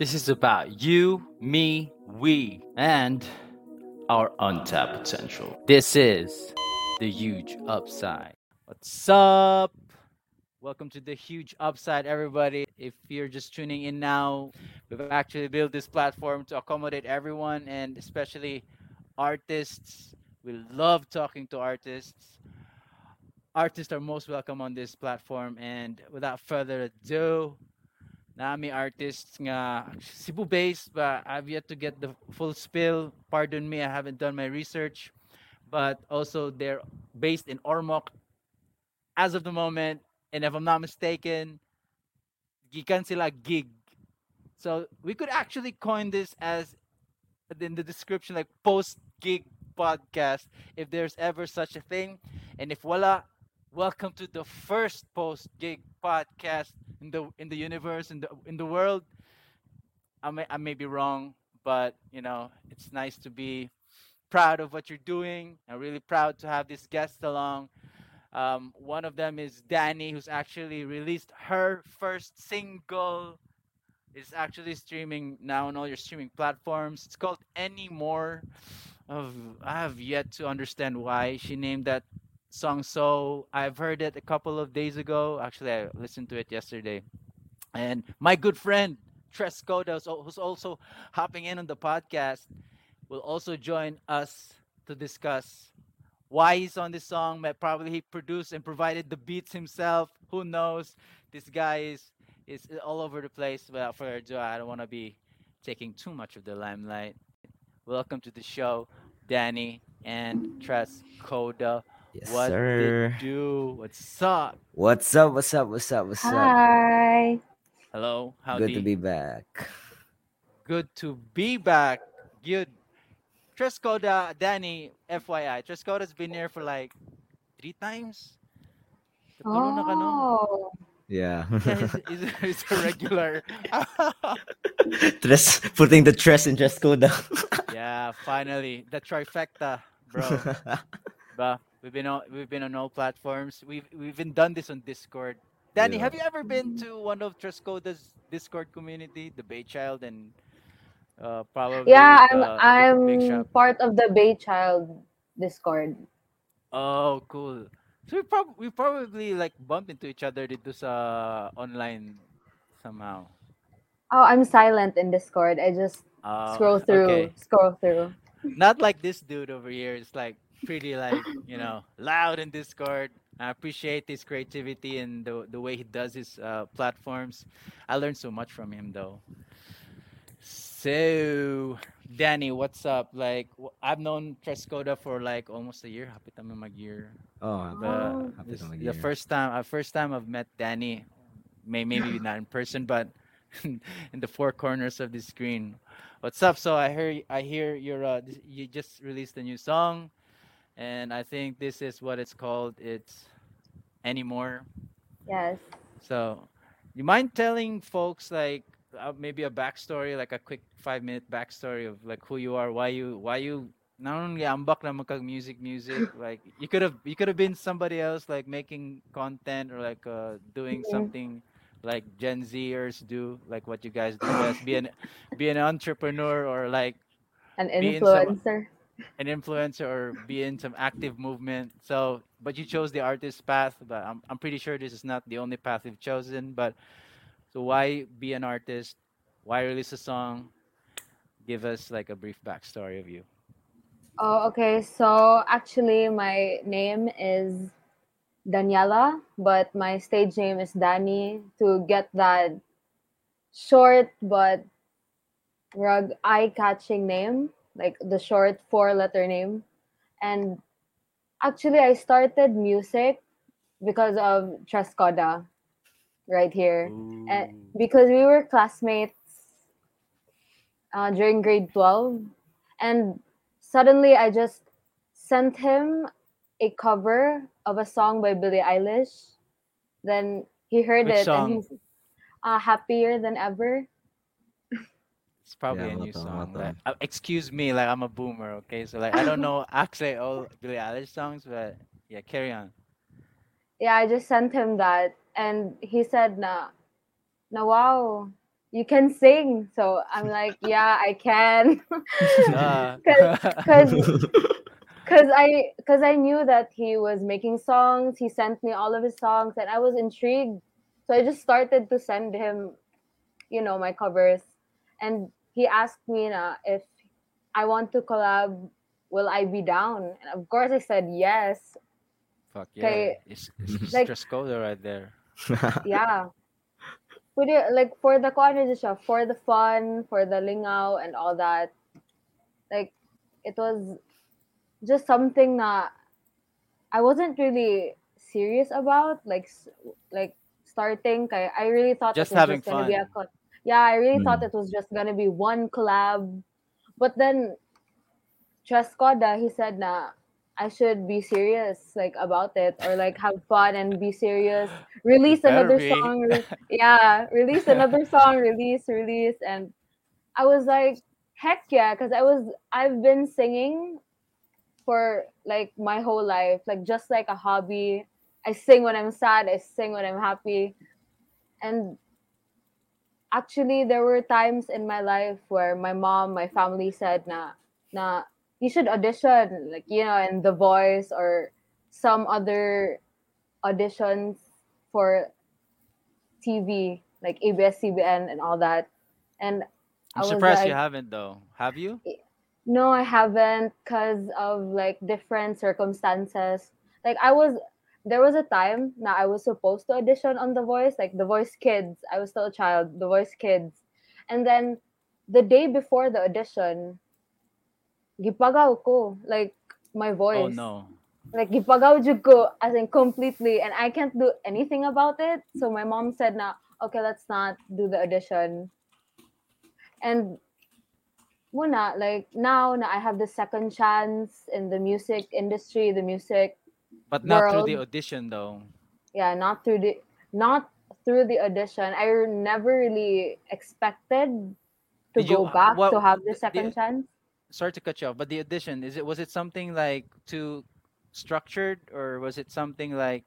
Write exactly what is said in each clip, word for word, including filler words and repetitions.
This is about you, me, we, and our untapped potential. This is The Huge Upside. What's up? Welcome to The Huge Upside, everybody. If you're just tuning in now, we've actually built this platform to accommodate everyone, and especially artists. We love talking to artists. Artists are most welcome on this platform. And without further ado, nami artists nga Cebu-based, but I've yet to get the full spill. Pardon me, I haven't done my research. But also, they're based in Ormoc as of the moment. And if I'm not mistaken, gikan sila gig. So we could actually coin this as, in the description, like post-gig podcast, if there's ever such a thing. And if wala, welcome to the first post-gig podcast in the in the universe, in the in the world. I may I may be wrong, but you know, it's nice to be proud of what you're doing. I'm really proud to have this guest along. Um, one of them is Danny, who's actually released her first single. It's actually streaming now on all your streaming platforms. It's called Anymore. Of, I have yet to understand why she named that song so. I've heard it a couple of days ago. Actually, I listened to it yesterday. And my good friend, Trescoda, who's also hopping in on the podcast, will also join us to discuss why he's on this song. Probably he produced and provided the beats himself. Who knows? This guy is, is all over the place. But for her, I don't want to be taking too much of the limelight. Welcome to the show, Danny and Trescoda. Yes, what sir. Did you do? What's up? What's up? What's up? What's up? What's Hi. up? Hi. Hello. Howdy. Good to be back. Good to be back. Good. Trescoda, Danny, F Y I, Trescoda's been here for like three times. Oh. Yeah. yeah he's, he's, he's a regular. Tres, putting the Tres in Trescoda. Yeah, finally. The trifecta, bro. But we've been on we've been on all platforms. We've we've been done this on Discord. Danny, yeah. Have you ever been to one of Trescoda's Discord community, the Baychild and Uh, probably yeah, I'm uh, I'm part of the Baychild Discord. Oh, cool. So we probably we probably like bumped into each other dito sa online somehow. Oh, I'm silent in Discord. I just uh, scroll through, okay. scroll through. Not like this dude over here. It's like pretty like, you know, loud in Discord. I appreciate his creativity and the the way he does his uh, platforms. I learned so much from him though. So, Danny, what's up? Like, I've known Trescoda for like almost a year. Happy tama mag-year. Oh, uh, happy tama mag-year. The first time, uh, first time I've met Danny, may, maybe not in person, but in the four corners of the screen. What's up? So I hear, I hear you're, uh, you just released a new song, and I think this is what it's called. It's Anymore. Yes. So, you mind telling folks like, Uh, maybe a backstory, like a quick five-minute backstory of like who you are, why you, why you. Not only ambak na magkag music, music. Like you could have, you could have been somebody else, like making content or like uh, doing yeah. something like Gen Zers do, like what you guys do best. Be an, be an entrepreneur or like an influencer, some, an influencer or be in some active movement. So, but you chose the artist path. But I'm, I'm pretty sure this is not the only path you've chosen, but. So why be an artist? Why release a song? Give us like a brief backstory of you. Oh, okay. So actually my name is Daniela, but my stage name is Danny to get that short but rug eye-catching name, like the short four-letter name. And actually I started music because of Trescoda. Right here. Ooh. And because we were classmates uh, during grade twelve, and suddenly I just sent him a cover of a song by Billie Eilish. Then he heard Which it song? and he's uh, happier than ever. It's probably yeah, a new song. Like, uh, excuse me, like I'm a boomer, okay? So like I don't know actually all Billie Eilish songs, but yeah, carry on. Yeah, I just sent him that. And he said, na, na wow, you can sing. So I'm like, yeah, I can. Because Because I, cause I knew that he was making songs. He sent me all of his songs and I was intrigued. So I just started to send him, you know, my covers. And he asked me na, if I want to collab, will I be down? And of course I said yes. Fuck yeah. Kay, it's it's like, Trescoda right there. Yeah. Like for the conversation, for the fun, for the lingaw and all that. Like it was... just something that I wasn't really serious about, like like starting. I, I really thought just it was having just gonna fun. Be a co- yeah, I really mm. thought it was just gonna be one collab, but then Trescoda, he said nah, I should be serious like about it, or like have fun and be serious. Release another be. song, re- yeah, release another song, release, release, and I was like, heck yeah, because I was I've been singing for like my whole life, like just like a hobby. I sing when I'm sad, I sing when I'm happy. And actually there were times in my life where my mom, my family said na na you should audition, like, you know, in The Voice or some other auditions for T V, like A B S C B N and all that. And I'm I was surprised like, you haven't though. Have you? Yeah. No, I haven't, because of like different circumstances. Like I was, there was a time that I was supposed to audition on The Voice, like The Voice Kids. I was still a child, The Voice Kids. And then the day before the audition, gipagaw ko, like my voice. Oh no. Like gipagaw jud ko, as in completely, and I can't do anything about it. So my mom said na, okay, let's not do the audition. And muna, like now na I have the second chance in the music industry, the music but not world. Through the audition though. Yeah, not through the not through the audition. I never really expected to Did go you, back what, to have the second the, chance. Sorry to cut you off, but the audition, is it was it something like too structured, or was it something like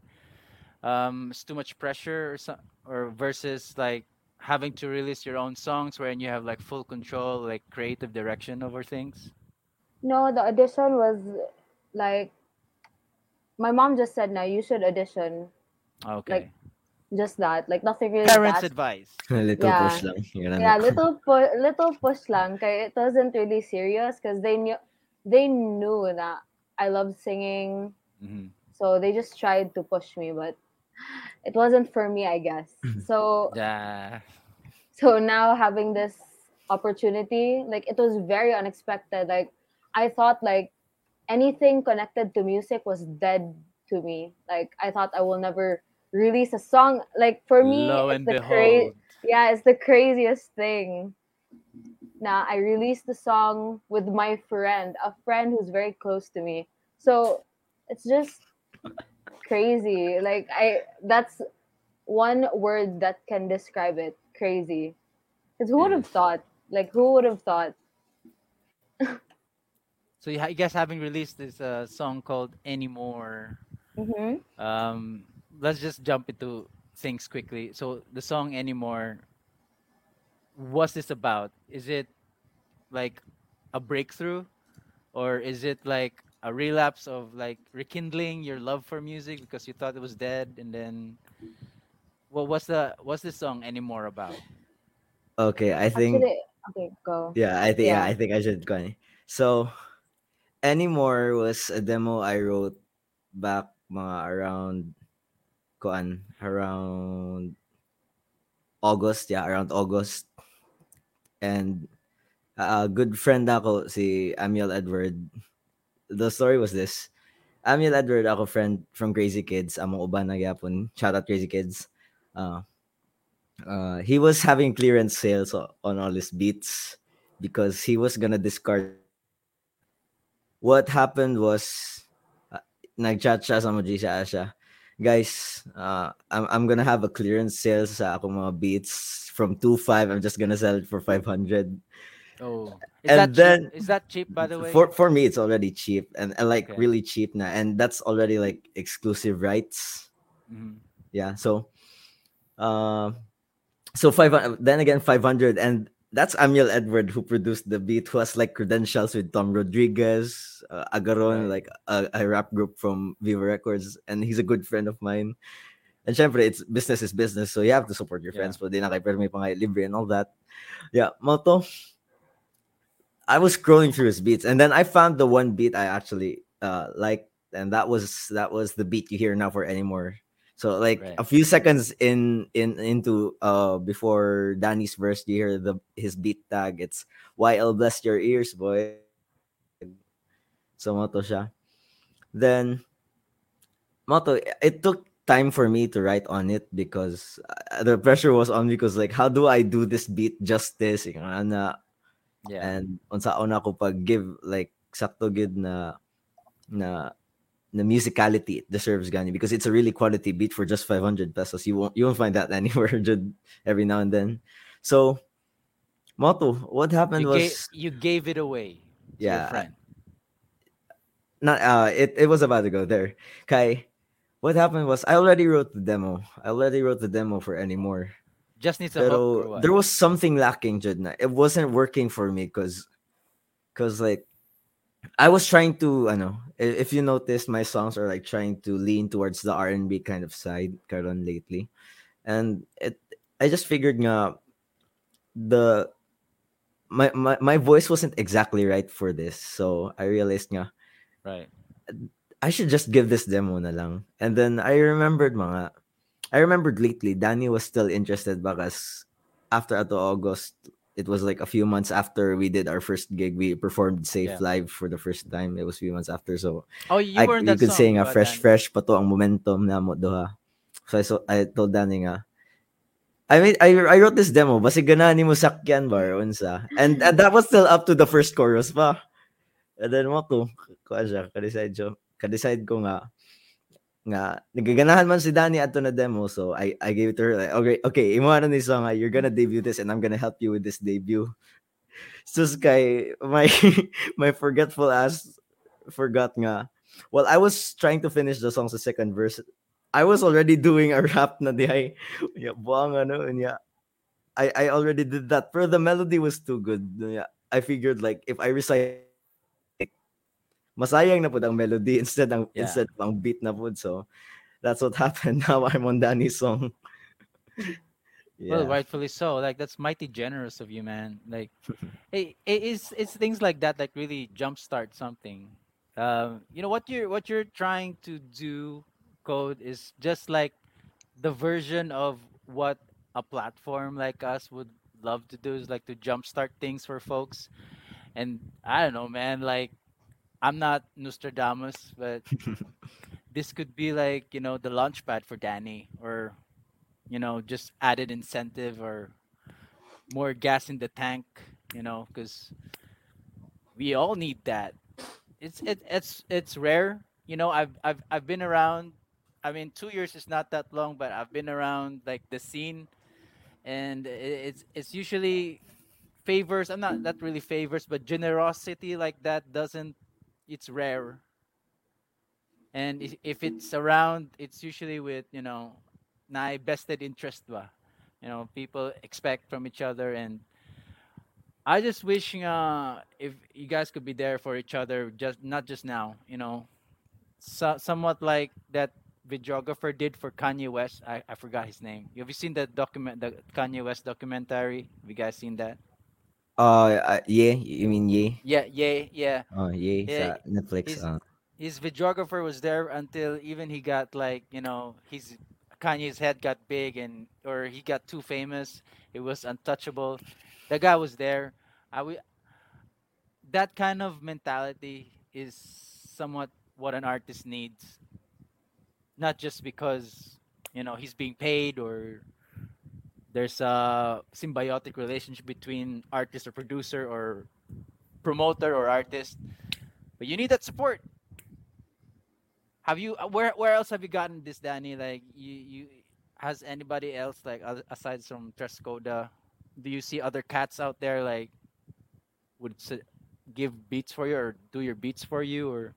um it's too much pressure or so, or versus like having to release your own songs wherein you have like full control, like creative direction over things? No, the audition was like, my mom just said, no, you should audition. Okay. Like, just that, like nothing really Parents' that. advice. A little yeah. push lang. Yeah, little, pu- little push lang. Kay it wasn't really serious because they knew, they knew that I loved singing. Mm-hmm. So they just tried to push me, but it wasn't for me, I guess. So yeah. So now having this opportunity, like it was very unexpected. Like I thought like anything connected to music was dead to me. Like I thought I will never release a song. Like for me, Lo it's and the cra- yeah, it's the craziest thing. Now I released the song with my friend, a friend who's very close to me. So it's just crazy. Like I that's one word that can describe it. Crazy. Because who would have thought? Like who would have thought? So you, you guys having released this uh, song called Anymore. Mm-hmm. Um let's just jump into things quickly. So the song Anymore, what's this about? Is it like a breakthrough, or is it like a relapse of like rekindling your love for music because you thought it was dead? And then well, what's the what's this song Anymore about? Okay, I think Actually, okay, go. Yeah, I think yeah. yeah, I think I should go. So Anymore was a demo I wrote back mga around koan around August, yeah, around August. And a good friend ako si Amiel Edward. The story was this. Amiel Edward, ako friend from Crazy Kids. Among uban na gyapon. Shout out Crazy Kids. Uh, uh, he was having clearance sales on all his beats because he was gonna discard. What happened was, uh, nag-chat siya sa mga siya siya. Guys, uh, I'm I'm gonna have a clearance sale sa akong mga beats from two five. I'm just gonna sell it for five hundred. Oh, is and that then cheap? Is that cheap, by the way? For for me, it's already cheap and, and like okay. really cheap now, and that's already like exclusive rights. Mm-hmm. Yeah, so, um, uh, So five then again five hundred, and that's Amiel Edward who produced the beat, who has like credentials with Tom Rodriguez, uh, Agaron, like a, a rap group from Viva Records, and he's a good friend of mine. And syempre, it's business is business, so you have to support your yeah. friends. But then I may pang libre and all that. Yeah, Moto. I was scrolling through his beats, and then I found the one beat I actually uh, liked, and that was that was the beat you hear now for Anymore. So like right. a few seconds in in into uh before Danny's verse, you hear the his beat tag. It's Y L, bless your ears, boy. So Moto siya. Then Moto, it took time for me to write on it because the pressure was on, because like, how do I do this beat justice? Yeah. And unsaon ako pag give like sakto gid na na the musicality it deserves gani, because it's a really quality beat for just five hundred pesos. You won't you won't find that anywhere every now and then. So Moto, what happened you was gave, you gave it away to yeah, your friend. Not uh it, it was about to go there. Kai, what happened was I already wrote the demo. I already wrote the demo for Anymore. Just needs a hook. There was something lacking, Judna. It wasn't working for me because, because like, I was trying to. I know if you notice, my songs are like trying to lean towards the R and B kind of side, karon lately, and it. I just figured nga, the, my my my voice wasn't exactly right for this, so I realized nga, right. I should just give this demo na lang. And then I remembered mga, I remembered lately, Danny was still interested because after ato August, it was like a few months after we did our first gig. We performed Safe yeah. Live for the first time. It was a few months after. So oh, you I, were in that you could song, say nga, fresh, Danny. Fresh pa to ang momentum na mo doha. So I, so, I told Danny nga, I mean, I, I wrote this demo, basi ganani mo sakyan bar unsa. And, and that was still up to the first chorus pa. And then mo to, kuha siya, kadeside siya. Decide ko nga nga nagaganahan man si Danny ato na demo, so I I gave it to her like, okay okay imo ano ni song, you're gonna debut this and I'm gonna help you with this debut. So kay my my forgetful ass forgot nga while I was trying to finish the song's second verse, I was already doing a rap na diay yeah buang ano yeah I I already did that, but the melody was too good. Yeah, I figured like if I recite masayang na po ang melody instead ang yeah. instead ang beat na po. So that's what happened. Now I'm on Danny's song. Yeah. Well, rightfully so. Like that's mighty generous of you, man. Like it, it is it's things like that that really jumpstart something. Um, you know what you're what you're trying to do, Code, is just like the version of what a platform like us would love to do, is like to jumpstart things for folks. And I don't know, man, like I'm not Nostradamus, but this could be like, you know, the launch pad for Danny, or, you know, just added incentive or more gas in the tank, you know, because we all need that. It's it, it's it's rare. You know, I've I've I've been around. I mean, two years is not that long, but I've been around like the scene, and it's it's usually favors. I'm not not really favors, but generosity like that doesn't. It's rare, and if, if it's around, it's usually with, you know, na bested interest ba, you know, people expect from each other. And I just wish uh, if you guys could be there for each other, just not just now, you know, so, somewhat like that videographer did for Kanye West. I, I forgot his name. Have you seen that document, the Kanye West documentary? Have you guys seen that? Uh, uh yeah, you mean yeah? Yeah, yeah, yeah. Oh, yeah, yeah. Sa Netflix. His, uh. his videographer was there until even he got like, you know, his Kanye's head got big and or he got too famous. It was untouchable. The guy was there. I we that kind of mentality is somewhat what an artist needs. Not just because, you know, he's being paid or there's a symbiotic relationship between artist or producer or promoter or artist, but you need that support. Have you where where else have you gotten this, Danny? Like you, you has anybody else like aside from Trescoda? Do you see other cats out there like would give beats for you or do your beats for you or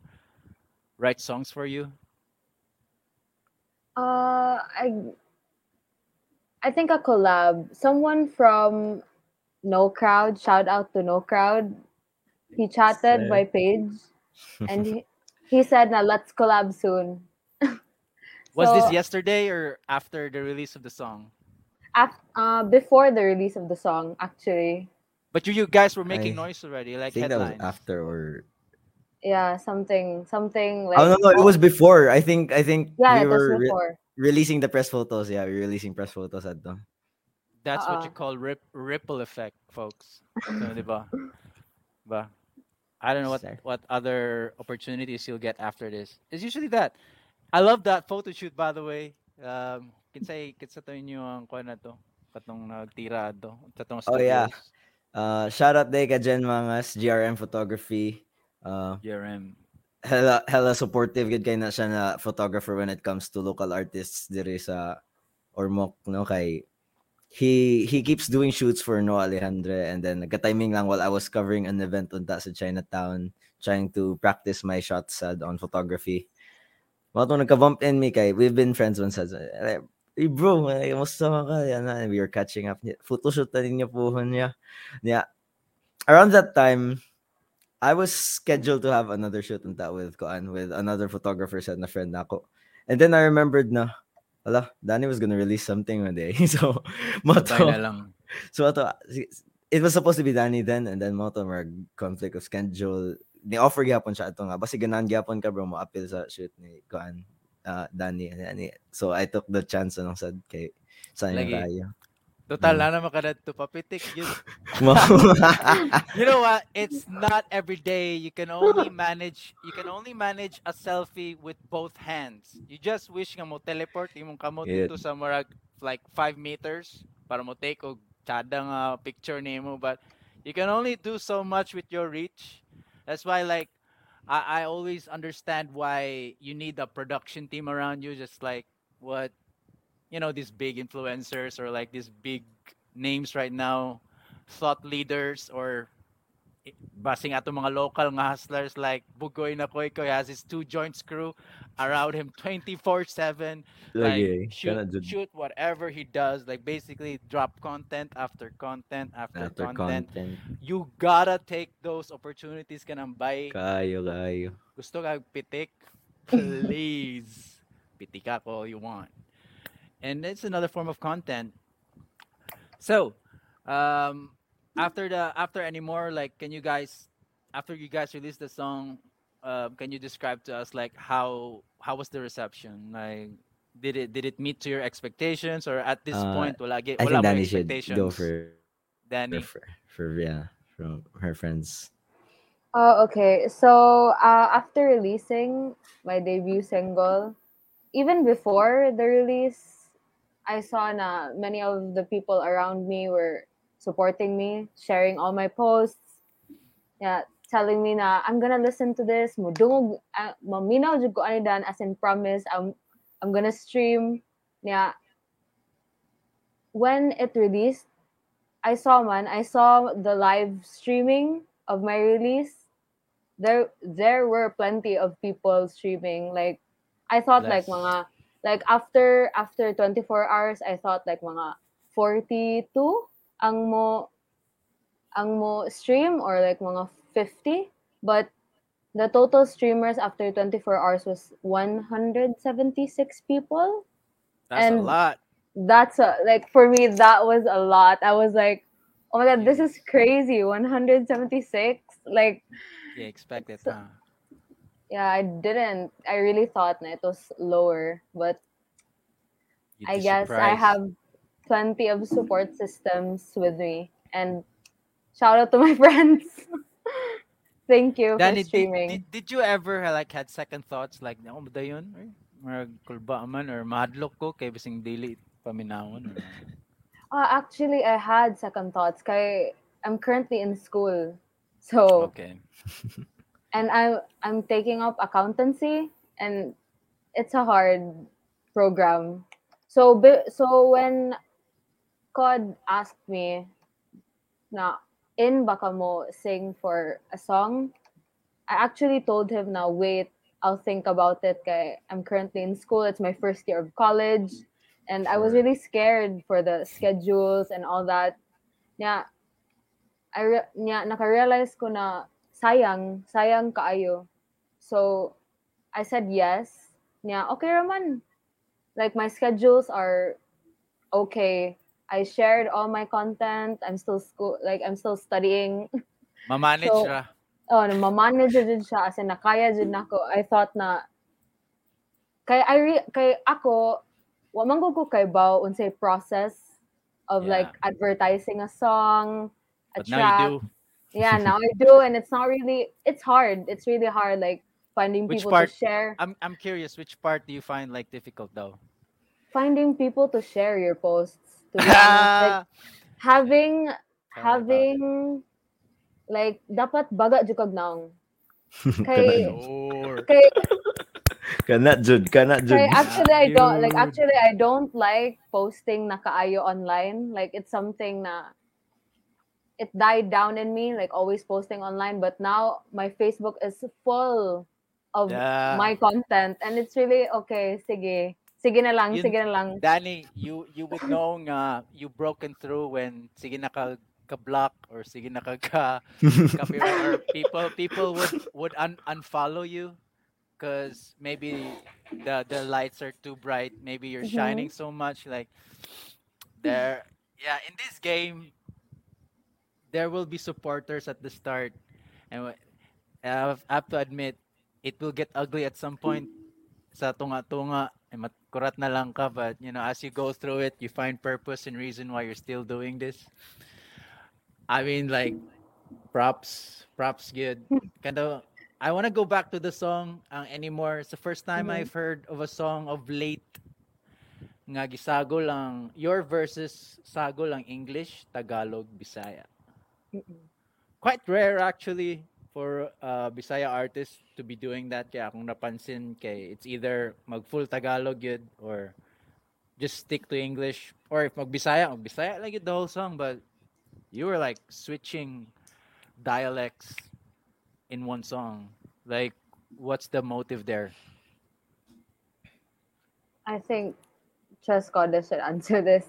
write songs for you? Uh, I. I think a collab. Someone from No Crowd, shout out to No Crowd. He chatted my page and he, he said, "Now let's collab soon." Was so, this yesterday or after the release of the song? After, uh, before the release of the song, actually. But you, you guys were making I noise already, like think headlines. That was after or. Yeah, something, something like. Oh no, no, it was before. I think, I think. Yeah, we it were was before. Re- releasing the press photos. Yeah, we were releasing press photos at them. That's uh-uh. what you call rip, ripple effect, folks. But I don't know what, what other opportunities you'll get after this. It's usually that. I love that photo shoot, by the way. Um, kinsay kinsay niyo ang kuha na to, katong nagtira to, katong studios. Oh yeah. Uh, shout out day ka Jen Mangas, G R M Photography. Uh, G R M. Hella hella supportive good kay na siya na photographer when it comes to local artists diri sa Ormoc, no, kay He he keeps doing shoots for No Alejandre, and then nagka-timing lang while I was covering an event unta sa Chinatown, trying to practice my shots sad on photography. What when nagka-bump in me kay, we've been friends once sad. Hey bro, kamusta ka? Yan, we were catching up. Photoshoot din niya po niya. Yeah. Around that time, I was scheduled to have another shoot unta with Koan with another photographer sad na friend nako. And then I remembered na Ala, Danny was gonna release something one day. So, moto, so ato, it was supposed to be Danny then, and then moto mar conflict of schedule. Ni offer gyapon siya ato nga. Basi ganan gyapon ka bro mo appeal sa shoot ni Kuan uh, Danny. So I took the chance anong sad kay sana tayo. Total na naman ka to papitik yun. You know what? It's not every day. You can only manage. You can only manage a selfie with both hands. You just wish nga mo teleport imong kamot yeah. to sa marag like five meters para mo take og chadang uh, picture nimo. But you can only do so much with your reach. That's why like I, I always understand why you need a production team around you. Just like what. You know, these big influencers or like these big names right now, thought leaders or basing ato mga local nga hustlers like Bugoy Nakoy Koy has his two joints crew around him twenty-four seven. Like shoot, shoot whatever he does. Like basically drop content after content after, after content. content. You gotta take those opportunities kanambay. Kayo, kayo. Gusto ka pitik? Please. Pitik up all you want. And it's another form of content. So, um, after the after anymore, like, can you guys, after you guys released the song, uh, can you describe to us like how how was the reception? Like, did it did it meet to your expectations, or at this uh, point, wala ge, wala mo expectations? I think Danny should go for Danny for, for, for yeah from her friends. Oh, okay. So uh, after releasing my debut single, even before the release. I saw na many of the people around me were supporting me, sharing all my posts, yeah, telling me na I'm gonna listen to this. Mudungog, maminaw jud ko ani dan as in promise. I'm, I'm gonna stream. Yeah. When it released, I saw man, I saw the live streaming of my release. There, there were plenty of people streaming. Like, I thought nice. like mga. Like, after after twenty-four hours, I thought, like, mga forty-two ang mo, ang mo stream or, like, mga fifty. But the total streamers after twenty-four hours was one hundred seventy-six people. That's and a lot. That's, a, like, for me, that was a lot. I was like, oh, my God, this is crazy. one hundred seventy-six? Like... You expect it, huh? Yeah, I didn't. I really thought na it was lower, but You'd I guess surprised. I have plenty of support systems with me. And shout out to my friends. Thank you Danny, for streaming. Did, did, did you ever like had second thoughts like, "No, ba yun? Or kulba man or madlok ko kay bising dili paminawon." Uh, actually, I had second thoughts. Kay I'm currently in school, so okay. And I'm I'm taking up accountancy, and it's a hard program. So so when Cod asked me, na in baka mo sing for a song, I actually told him, "Now wait, I'll think about it. Kay I'm currently in school. It's my first year of college. And I was really scared for the schedules and all that. Nya, I re- nya, naka-realize ko na sayang, sayang kaayo. So, I said yes. Nya, okay raman. Like, my schedules are okay. I shared all my content. I'm still school, like, I'm still studying. Mamanage so, ra. Oh, mamanage din siya. As in, nakaya din ako. I thought na, kay, I re- kay ako, wamanggo ko kay bao unsay process of yeah. like advertising a song, a but track. Now you do. Yeah, now I do, and it's not really. It's hard. It's really hard, like finding which people part, to share. I'm I'm curious. Which part do you find like difficult though? Finding people to share your posts. To be honest, like, having Tell having like dapat baga jukag naong. Kay kay. Cannot jud, cannot jud. Actually, I don't like. Actually, I don't like posting nakaayo online. Like, it's something na it died down in me. Like, always posting online, but now my Facebook is full of yeah. my content, and it's really okay. Sige, sige na lang, you, sige na lang. Danny, you you would know nga you broken through when sige na ka ka-block or sige na ka ka copyright. People people would would un- unfollow you. Because maybe the the lights are too bright. Maybe you're mm-hmm. shining so much. Like, there, yeah. In this game, there will be supporters at the start, and I have to admit, it will get ugly at some point. Sa tunga-tunga, eh, matkurat na lang ka. But you know, as you go through it, you find purpose and reason why you're still doing this. I mean, like, props, props, good. Kando. I want to go back to the song uh, anymore. It's the first time mm-hmm. I've heard of a song of late. Nga gisago lang your verses sago lang English, Tagalog, Bisaya. Mm-mm. Quite rare actually for uh, Bisaya artists to be doing that. Kaya akong napansin kay it's either mag full Tagalog yun or just stick to English, or if mag Bisaya, mag Bisaya like the whole song, but you were like switching dialects in one song. Like, what's the motive there? I think Trescoda should answer this.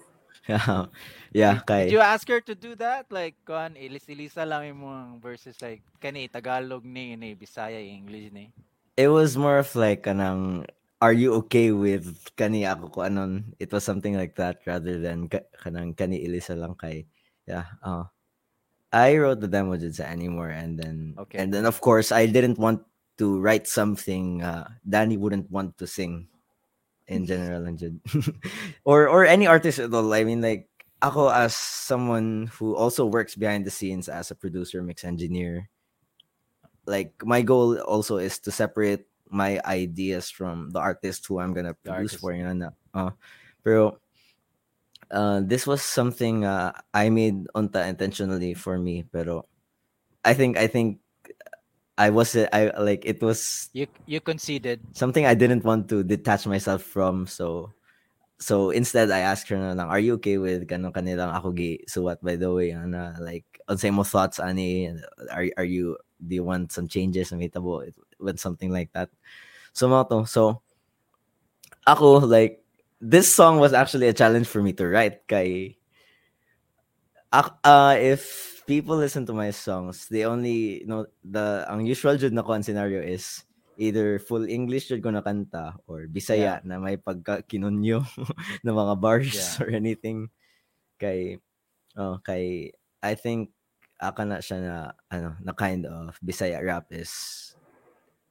Yeah, yeah. Kay. Did you ask her to do that? Like, kung ilis-ilisa lang yung mga verses like kani Tagalog ni, ni Bisaya English ni. It was more of like kanang, are you okay with kani ako ko anon? It was something like that rather than kanang kani ilisa lang kay. Yeah. Uh, I wrote the demo did sa anymore, and then okay. and then of course I didn't want to write something uh, Danny wouldn't want to sing in general, and or or any artist at all. I mean, like ako as someone who also works behind the scenes as a producer, mix engineer, like my goal also is to separate my ideas from the artist who I'm gonna produce for, you know. Uh, pero Uh, this was something uh, I made onta intentionally for me, pero I think I think I was I like it was you you conceded something I didn't want to detach myself from, so so instead I asked her na lang, are you okay with kanong kanilang ako gi suwat by the way ana, like unsay mo thoughts ani, are are you do you want some changes na mitabo with something like that, so mato so ako like. This song was actually a challenge for me to write. Kay, uh, if people listen to my songs, they only know the ang usual jud na kuan scenario is either full English jud ko na kanta or Bisaya yeah. na may pagkakinunyo na mga bars yeah. or anything. Kay, oh, kay I think aka na siya na ano na kind of Bisaya rap is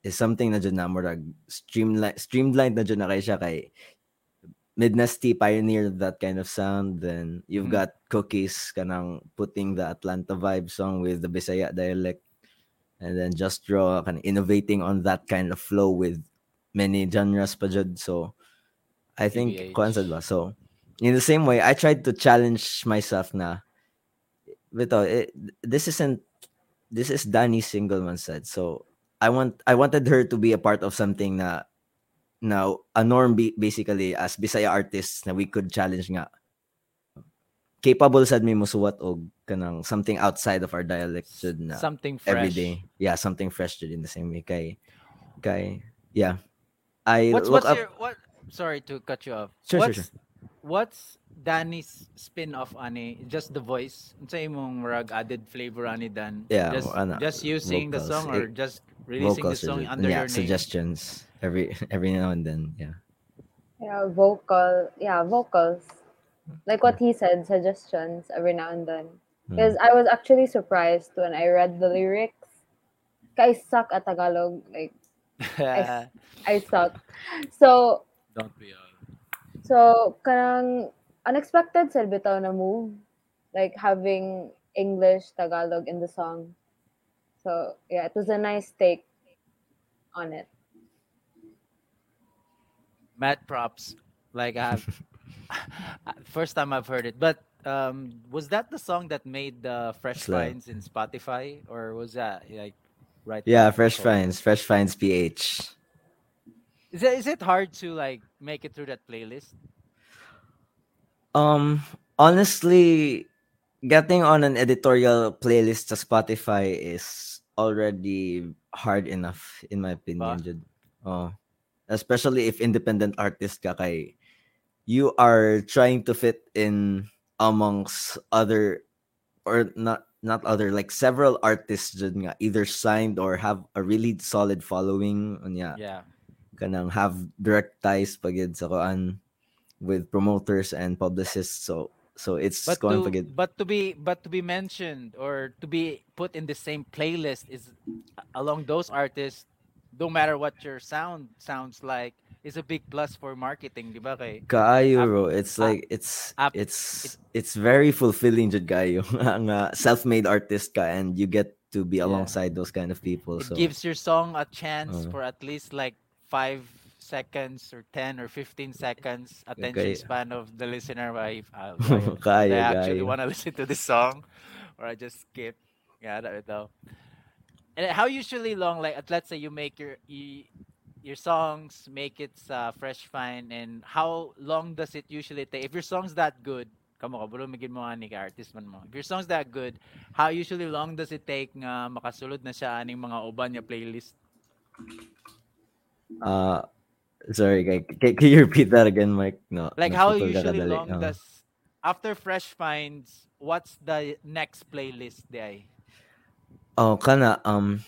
is something na jud na murag streamline streamlined na jud na kay siya kay. Midnesty pioneered that kind of sound. Then you've mm-hmm. got Cookies, kanang putting the Atlanta vibe song with the Bisaya dialect, and then Just Draw, kind of innovating on that kind of flow with many genres pa jud. So I think konsad ba. So in the same way, I tried to challenge myself na, bito, it, this isn't this is Danny's single man said. So I want I wanted her to be a part of something na. Now, a norm basically as Bisaya artists na we could challenge nga. Capable sad mi musuwat og kanang something outside of our dialect jud na. Something fresh. Every day. Yeah, something fresh jud in the same way kay kay yeah. I what's, look what's up your, what, sorry to cut you off. Sure, what's, sure, sure. what's Danny's spin-off ani? Just The Voice? Unsa imong murag added flavor ani Dan? Yeah, just, ano, just you sing vocals, the song or it, just releasing vocals, the song it, under yeah, your name? Suggestions every every now and then, yeah. Yeah, vocal, yeah, vocals. Like what he said, suggestions every now and then. Because mm. I was actually surprised when I read the lyrics. I suck at Tagalog. Like, I, I suck. So, don't be a... So, kanang unexpected sa bitaw na move. Like having English, Tagalog in the song. So, yeah, it was a nice take on it. Mad props. Like, I have... First time I've heard it, but um, was that the song that made the uh, Fresh Finds in Spotify, or was that like right? Yeah, Fresh Finds, Fresh Finds P H. Is it is it hard to like make it through that playlist? Um, honestly, getting on an editorial playlist to Spotify is already hard enough, in my opinion. Oh, oh. Especially if independent artist ka kay. You are trying to fit in amongst other, or not not other, like several artists either signed or have a really solid following. Yeah. Yeah. Kanang have direct ties pagid sa kuan with promoters and publicists. So so it's but going to, pagid. But to be but to be mentioned or to be put in the same playlist is along those artists, no matter what your sound sounds like. It's a big plus for marketing, di ba kay? Kaayo, bro. It's like it's up, it's it, it's very fulfilling jud kayo. Ang uh, self-made artist ka and you get to be alongside yeah. those kind of people. It so gives your song a chance uh, for at least like five seconds or ten or fifteen seconds attention kaya. Span of the listener. If uh, I actually want to listen to this song or I just skip. Yeah, that ito. And how usually long? Like let's say you make your you, your songs make it uh, Fresh Find, and how long does it usually take? If your song's that good, kamo ka bulo magin mo ani ka artist man mo. If your song's that good, how usually long does it take nga makasulod na siya aning mga uban niya playlist? Uh, sorry, can, can you repeat that again, Mike? No. Like how usually long uh-huh. does after Fresh Finds, what's the next playlist day? Oh, kana um.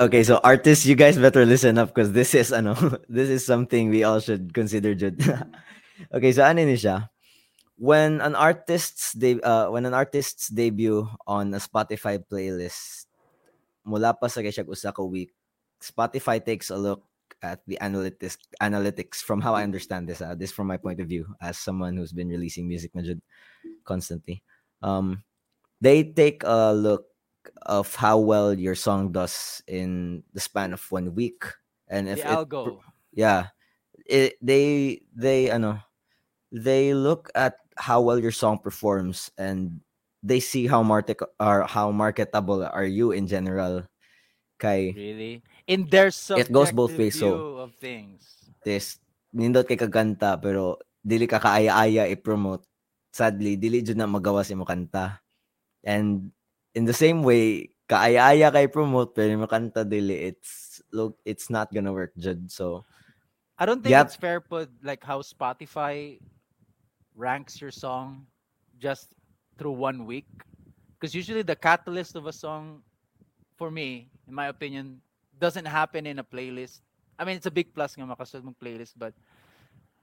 Okay, so artists, you guys better listen up because this is ano, this is something we all should consider. Okay, so ano ni siya? When an artist's de- uh, when an artist's debut on a Spotify playlist, mula pa sa kaya usa ka week, Spotify takes a look at the analytics. Analytics, from how I understand this, uh, this from my point of view as someone who's been releasing music majud constantly. Um, they take a look of how well your song does in the span of one week, and if the algo, yeah, it, they they ano, they look at how well your song performs, and they see how market are how marketable are you in general. Kay really in their subjective it goes both ways. So of things, this nindot kay kaganta pero dili ka kaaya-aya i-promote. Sadly, dili jud na magawa si mo kanta, and in the same way, kaaya-aya kay promote pero makanta dili, it's look, it's not gonna work, Jud. So I don't think yeah. it's fair put like how Spotify ranks your song just through one week, because usually the catalyst of a song, for me, in my opinion, doesn't happen in a playlist. I mean, it's a big plus nga makasulod mong playlist, but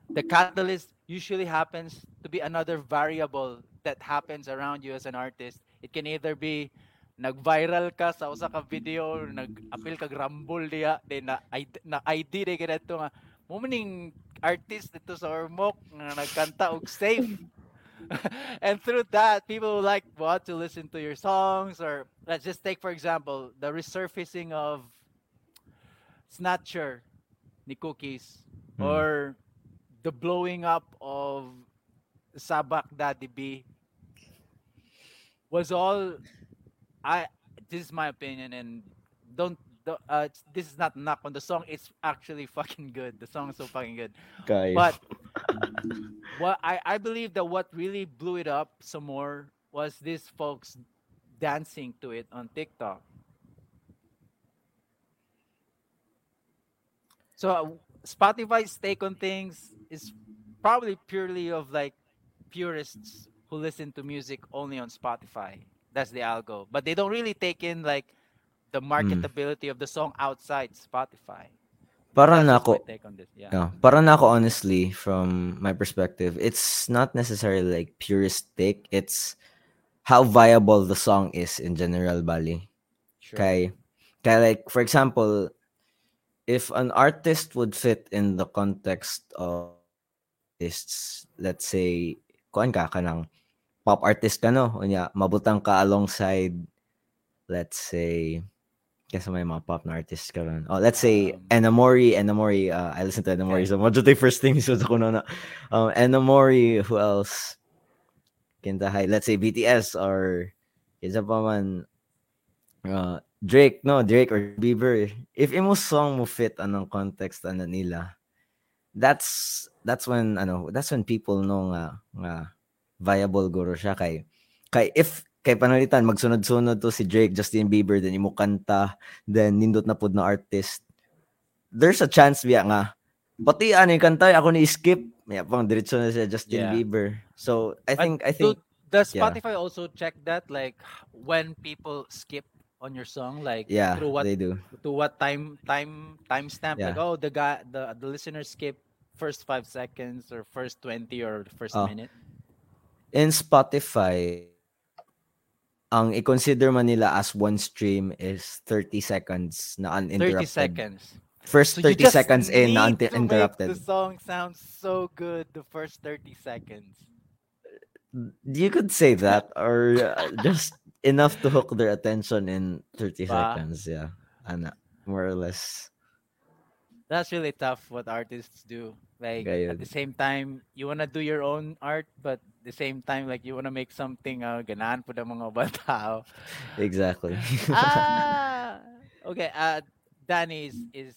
the catalyst usually happens to be another variable that happens around you as an artist. It can either be nag-viral ka sa usa ka video, nag-appeal kag rumble dia, then na na I D de kadto nga mo maning artist dito sa Ormoc nga nagkanta og safe. And through that, people like want to listen to your songs. Or let's just take for example the resurfacing of Snatcher ni Cookies mm. or the blowing up of Sabak Daddy Bee. Was all I this is my opinion, and don't uh, this is not knock on the song, it's actually fucking good, the song is so fucking good, guys. But what I, I believe that what really blew it up some more was these folks dancing to it on TikTok. So Spotify's take on things is probably purely of like purists who listen to music only on Spotify. That's the algo. But they don't really take in like the marketability mm. of the song outside Spotify. Parang na ako, my take on this. Yeah. No, parang na ako, honestly, from my perspective, it's not necessarily like puristic. It's how viable the song is in general, bali. Sure. Kay, kay like, for example, if an artist would fit in the context of artists, let's say, kuan ka kanang pop artist ka, no? Unya, mabutang ka alongside, let's say, kasi may mga pop na artist ka ron. Oh, let's say, um, Enamori, Enamori, uh, I listen to Enamori, okay. So medyo the first thing is ako na na. Um, Enamori, who else? Kintahay, let's say B T S or kinsa pa man, uh, Drake, no, Drake or Bieber. If imo song mo fit anong context ano nila, that's that's when ano, that's when people know nga nga viable guro siya kay kay if kay panalitan magsunod-sunod to si Drake, Justin Bieber, then imo kanta, then nindot na pud na artist. There's a chance biya nga pati ano yung kanta ako ni skip, yeah, pang diretso na siya Justin yeah. Bieber. So I think I, I think does Spotify yeah. also check that like when people skip on your song, like yeah, through what they do, to what time time timestamp? Yeah. Like oh, the guy, the the listener skipped first five seconds or first twenty or first oh. minute. In Spotify, ang i-consider man nila as one stream is thirty seconds na uninterrupted. Thirty seconds. First so thirty seconds in na uninterrupted. The song sounds so good. The first thirty seconds. You could say that, or uh, just. Enough to hook their attention in thirty bah. seconds, yeah. Ana, more or less. That's really tough what artists do. Like, Gayun. At the same time, you want to do your own art, but at the same time, like, you want to make something uh, ganaan po ng mga batao. Exactly. ah! Okay, uh, Danny is... is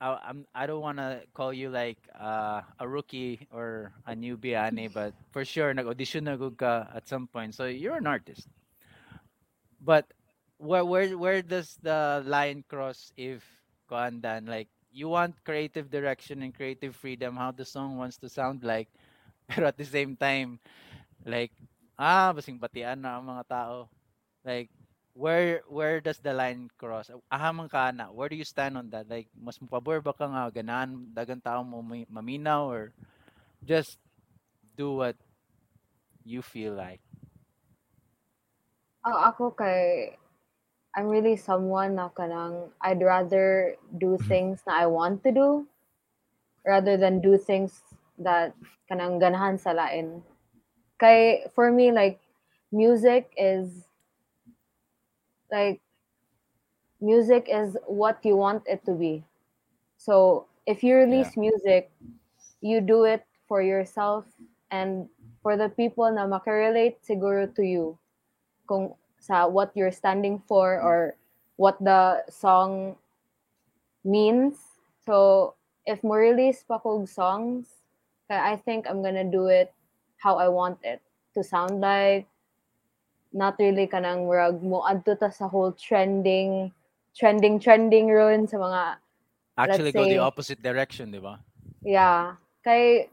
uh, I'm, I don't want to call you, like, uh, a rookie or a newbie, ani, but for sure, nag-audition na gud ka at some point. So, you're an artist. But where where where does the line cross if Kwandan, like you want creative direction and creative freedom how the song wants to sound like, pero at the same time like ah basing batian na ang mga tao, like where where does the line cross? Aha man ka na, where do you stand on that? Like mas mapabor ba ka nga ganaan dagang tao mo maminaw or just do what you feel like? Oh, ako kay, I'm really someone na kanang I'd rather do things na I want to do rather than do things that kanang ganahan sa lain. Kay for me like music is like music is what you want it to be. So if you release yeah. music, you do it for yourself and for the people na makarelate siguro to you. Kung sa what you're standing for or what the song means. So if mo release pa kog songs, I think I'm gonna do it how I want it to sound like. Not really kanang murag mo adto ta sa whole trending, trending, trending roon sa mga. Actually, go say, the opposite direction, di ba? Yeah, kay,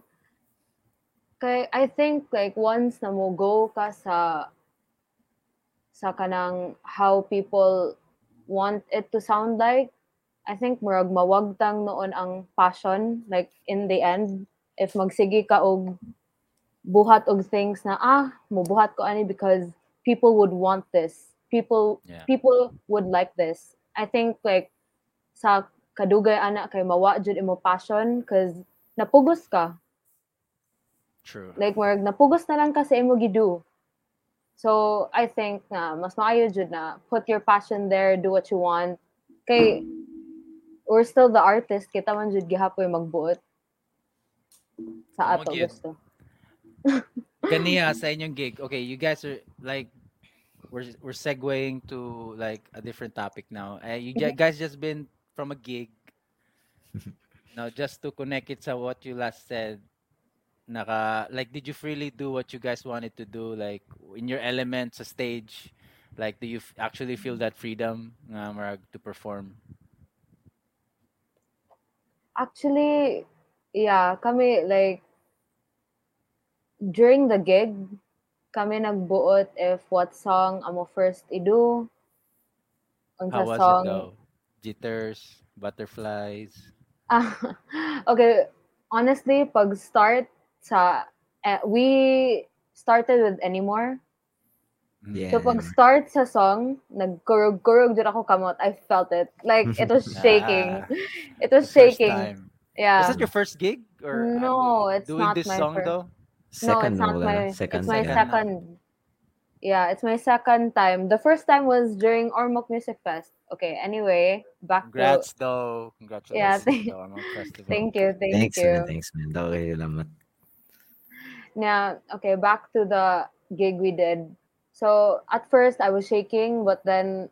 kay I think like once na mo go ka sa. Sa kanang how people want it to sound like, I think murag mawagtang noon ang passion, like in the end, if magsigi ka og buhat og things na ah mubuhat ko ani because people would want this, people yeah. people would like this. I think like sa kadugay ana kay mawa jud imo passion because napugos ka. True. Like murag napugos na lang ka sa imo gidu. So I think na mas maayo jud na put your passion there, do what you want. Kay we're still the artist, kita man jud gihapoy magbuot sa ato gusto. Kaniya sa inyong gig. Okay, you guys are like we're we're segueing to like a different topic now. Uh, you guys just been from a gig. Now just to connect it sa what you last said. Naka, like, did you freely do what you guys wanted to do? Like, in your elements, a stage, like, do you f- actually feel that freedom um, to perform? Actually, yeah, kami, like, during the gig, kami nagbuot if what song amo first idu. Unsa song? How was it though? Jitters, butterflies. Uh, okay, honestly, pag start sa uh, we started with Anymore. Yeah. So pag start sa song, nagkurug-kurug dyan ako kamot. I felt it. Like, it was shaking. It was shaking. Time. Yeah. Is that your first gig? Or no, it's doing not this my song first. Though? Second, no, it's not my second. It's my second. second. Yeah, it's my second time. The first time was during Ormoc Music Fest. Okay, anyway, back Congrats to... though. Congratulations. Yeah, thank... thank you, thank thanks, you. Man, thanks, man. Okay, salamat. Now, okay, back to the gig we did. So, at first, I was shaking, but then,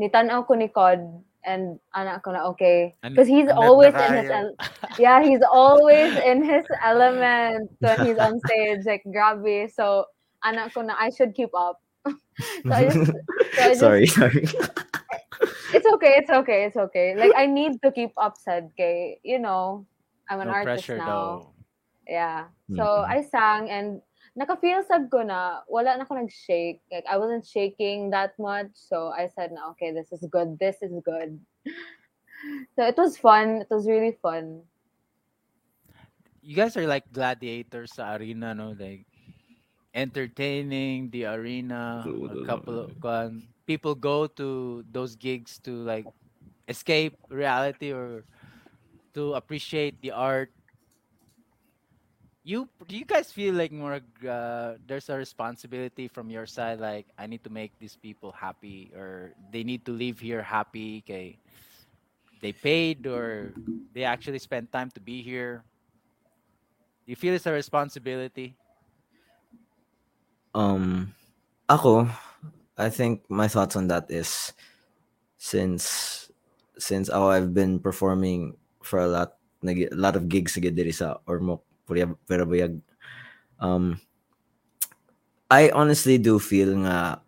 nitanaw ko ni Cod, and anak ko na, okay. Because he's and always in his, el- yeah, he's always in his element when he's on stage, like, grabe. So, anak ko na, I should keep up. so I just, so I just, sorry, sorry. It's okay, it's okay, it's okay. Like, I need to keep up, said kay. You know, I'm an no artist pressure, now. Though. Yeah. So, mm-hmm. I sang, and naka-feel sab ko na, wala na ko nag-shake. Like, I wasn't shaking that much. So, I said na, okay, this is good. This is good. So, it was fun. It was really fun. You guys are like gladiators sa arena, no? Like, entertaining the arena. A couple of um, people go to those gigs to, like, escape reality or to appreciate the art. You do you guys feel like more uh, there's a responsibility from your side, like I need to make these people happy or they need to leave here happy, okay? They paid or they actually spent time to be here. Do you feel it's a responsibility? Um ako, I think my thoughts on that is since since ako, I've been performing for a lot a lot of gigs again diri sa Ormoc. Um, I honestly do feel nga,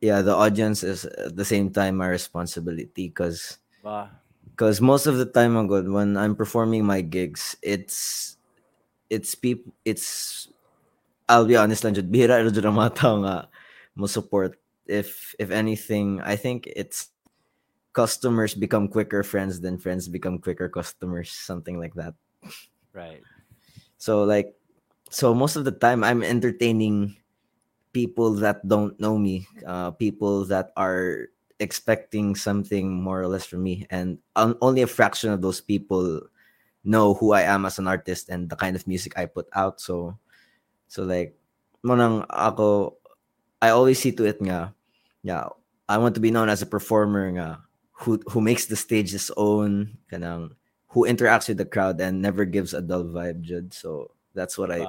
yeah, the audience is at the same time my responsibility because because most of the time when I'm performing my gigs, it's it's people it's I'll be honest lang jud bihira jud ang mga tao nga mo support. If if anything, I think it's customers become quicker friends than friends become quicker customers, something like that. Right. So like, so most of the time I'm entertaining people that don't know me, uh, people that are expecting something more or less from me. And um, only a fraction of those people know who I am as an artist and the kind of music I put out. So, so like, monang ako, I always see to it nga, yeah, I want to be known as a performer nga, who, who makes the stage his own, kanang, who interacts with the crowd and never gives a dull vibe, Jud. So that's what I,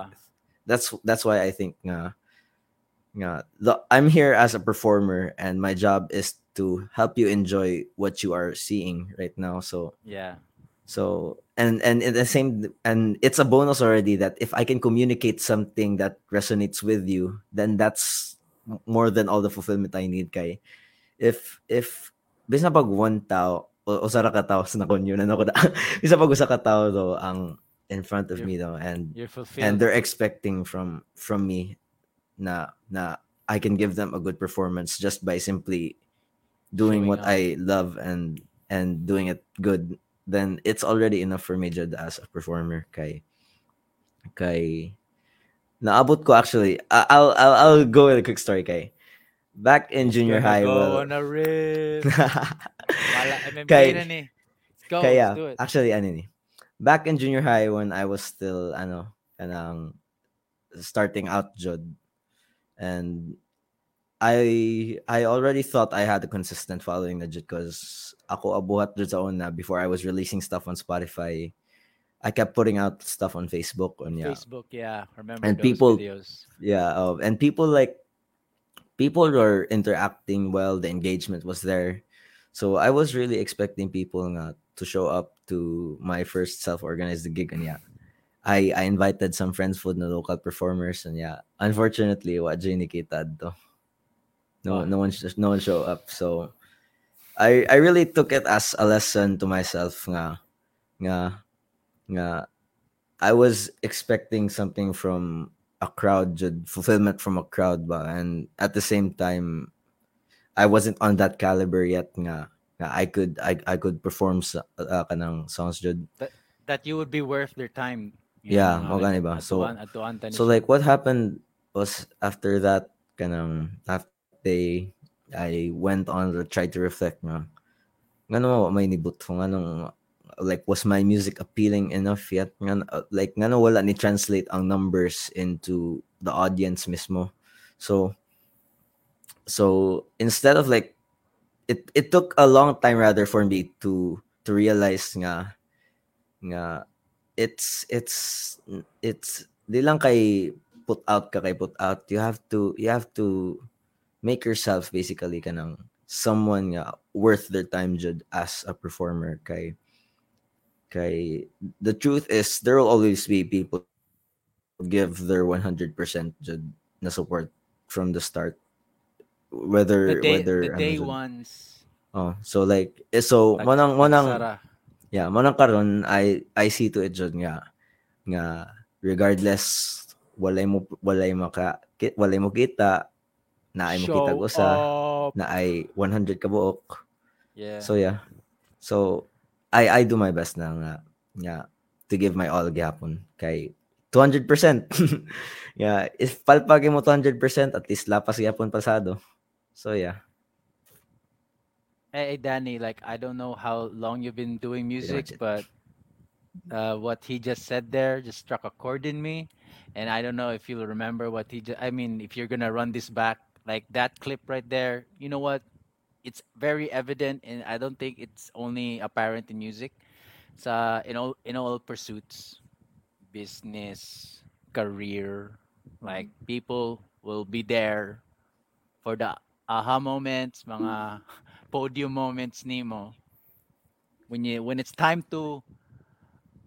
that's that's why I think uh, uh, the, I'm here as a performer and my job is to help you enjoy what you are seeing right now. So yeah. So and and in the same and it's a bonus already that if I can communicate something that resonates with you, then that's more than all the fulfillment I need. Kay, if if bis na pag one tao. O sa rakataw sa nakonyo na ako na isa pag usa kataw do ang in front of you're, me though and and they're expecting from from me na na I can give them a good performance just by simply doing Showing what up. I love and and doing it good, then it's already enough for me jud as a performer. Kay kay naabot ko actually I'll I'll, I'll go with a quick story kay. Back in junior high, well, on a riff. Kay, go, kaya, do it. Actually, ano ni? Back in junior high when I was still ano, kanang starting out, jud, and I I already thought I had a consistent following legit because ako abuhat jud sa una before I was releasing stuff on Spotify. I kept putting out stuff on Facebook on yeah. Facebook, yeah, remember and those people, videos. Yeah, oh, and people like. People were interacting well. The engagement was there. So I was really expecting people nga, to show up to my first self-organized gig. And yeah, I, I invited some friends food na local performers. And yeah, unfortunately, what Jane kita to. No, no one, no one showed up. So I, I really took it as a lesson to myself. Nga, nga, nga. I was expecting something from a crowd, jud, fulfillment from a crowd ba. And at the same time, I wasn't on that caliber yet nga, nga I could I, I could perform sa uh, kanang songs jud that, that you would be worth their time. Yeah, know, okay, ba? So so like what happened was after that kanang after they I went on to try to reflect nga ngano may nibut ko nganong like was my music appealing enough yet ngan like ngano wala ni translate ang numbers into the audience mismo. So so instead of like it it took a long time rather for me to to realize nga nga it's it's it's di lang kay put out ka kay put out you have to you have to make yourself basically kanang someone nga worth their time jud as a performer kay Okay, the truth is there will always be people who give their one hundred percent na support from the start, whether the day, whether the day ano, ones. Oh, so like so like, manang manang Sarah. Yeah, manang karon I I see to it jud nga nga regardless walay mo walay maka walay mo kita naay mo kita ko sa naay one hundred ka buok. Yeah. So yeah. So I I do my best na nga, nga to give my all gihapon kay two hundred percent. Yeah, if palpagi mo two hundred percent at least lapas gihapon pasado. So yeah. Hey Danny, like I don't know how long you've been doing music, but uh, what he just said there just struck a chord in me, and I don't know if you'll remember what he just, I mean, if you're going to run this back like that clip right there, you know what? It's very evident, and I don't think it's only apparent in music. It's uh, in all in all pursuits, business, career, like people will be there for the aha moments, mga podium moments nimo. When you when it's time to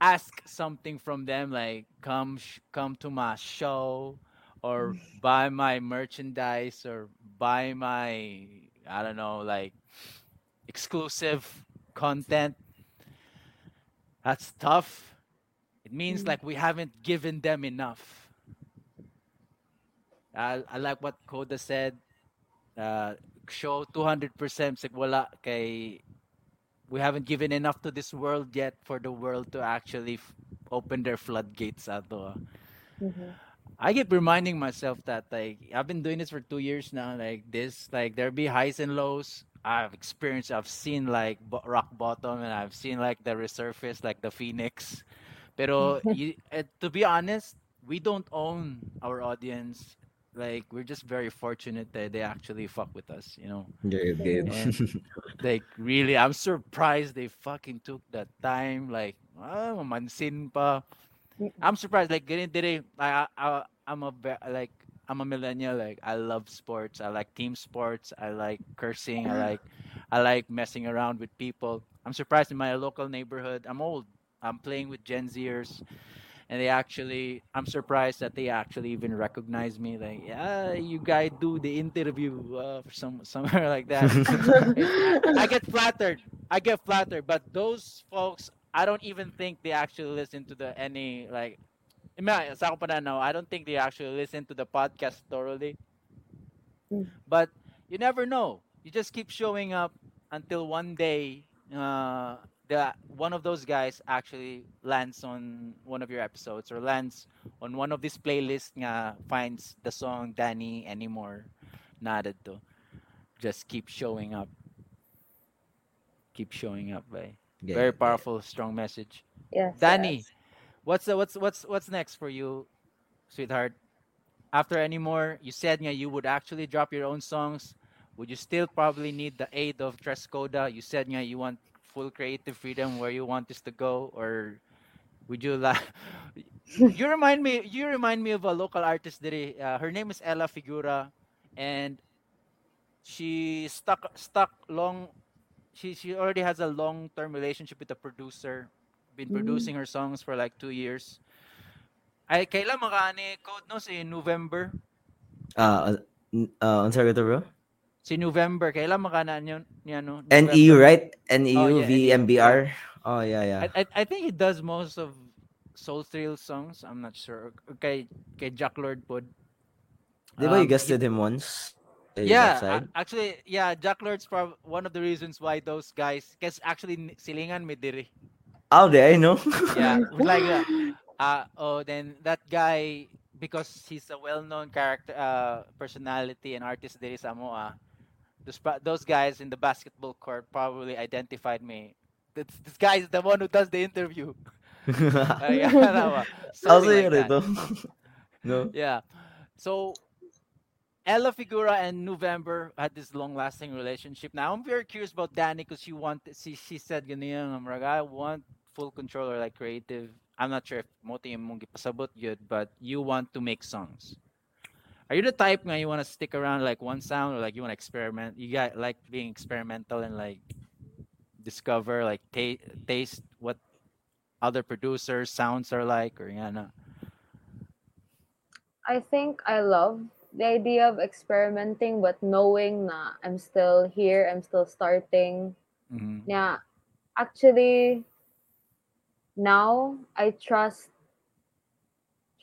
ask something from them, like come sh- come to my show, or buy my merchandise, or buy my I don't know, like exclusive content. That's tough. It means like we haven't given them enough. I, I like what Coda said. Uh, show two hundred percent. Like, wala kay, we haven't given enough to this world yet for the world to actually f- open their floodgates. Ato. Mm-hmm. I keep reminding myself that like I've been doing this for two years now. Like this, like there'll be highs and lows. I've experienced, I've seen like b- rock bottom, and I've seen like the resurface, like the phoenix. Pero you, uh, to be honest, we don't own our audience. Like we're just very fortunate that they actually fuck with us, you know. Yeah, yeah. Like really, I'm surprised they fucking took that time. Like ah, mansin pa. I'm surprised. Like getting today, I, I, I'm a like I'm a millennial. Like I love sports. I like team sports. I like cursing. I like I like messing around with people. I'm surprised in my local neighborhood. I'm old. I'm playing with Gen Zers, and they actually. I'm surprised that they actually even recognize me. Like yeah, you guys do the interview uh, for some somewhere like that. I, I get flattered. I get flattered. But those folks. I don't even think they actually listen to the any like. Sa ako pa na no, I don't think they actually listen to the podcast thoroughly. But you never know. You just keep showing up until one day, uh, the one of those guys actually lands on one of your episodes or lands on one of these playlists. Nga finds the song Danny anymore. Nada to. Just keep showing up. Keep showing up, right? Yeah, very powerful, yeah. Strong message. Yes, Danny, yes. what's the, what's what's what's next for you, sweetheart? After anymore, you said yeah, you would actually drop your own songs. Would you still probably need the aid of Trescoda? You said yeah, you want full creative freedom where you want this to go, or would you like? you remind me. You remind me of a local artist. Diri, uh, her name is Ella Figura, and she stuck stuck long. She she already has a long-term relationship with the producer. Been mm-hmm. producing her songs for like two years. Ay, kailan makani code no si November? Ah, on sorry to bro. Si November, kailan makana yun? Yano. N E U right? N E U V M B R. Oh yeah yeah. I, I I think he does most of Soul Thrill songs. I'm not sure. Kay, kay Jack Lord po. Di ba um, you guested he, him once? Yeah, uh, actually, yeah, Jack Lord's prob- one of the reasons why those guys, because actually, silingan me diri. Oh, there, I know. Yeah, like that. Uh, oh, then that guy, because he's a well-known character, uh, personality and artist diri sa Moa, those, those guys in the basketball court probably identified me. This, this guy is the one who does the interview. I'll say it like No. Yeah. So, Ella Figura and November had this long-lasting relationship. Now, I'm very curious about Danny because she wanted, she, she said, I want full control or like creative. I'm not sure if moti mong gipasabot yun, but you want to make songs. Are you the type nga you want to stick around like one sound or like you want to experiment? You got like being experimental and like discover, like ta- taste what other producers' sounds are like or yana? I think I love the idea of experimenting, but knowing na I'm still here, I'm still starting. Mm-hmm. Yeah, actually, now I trust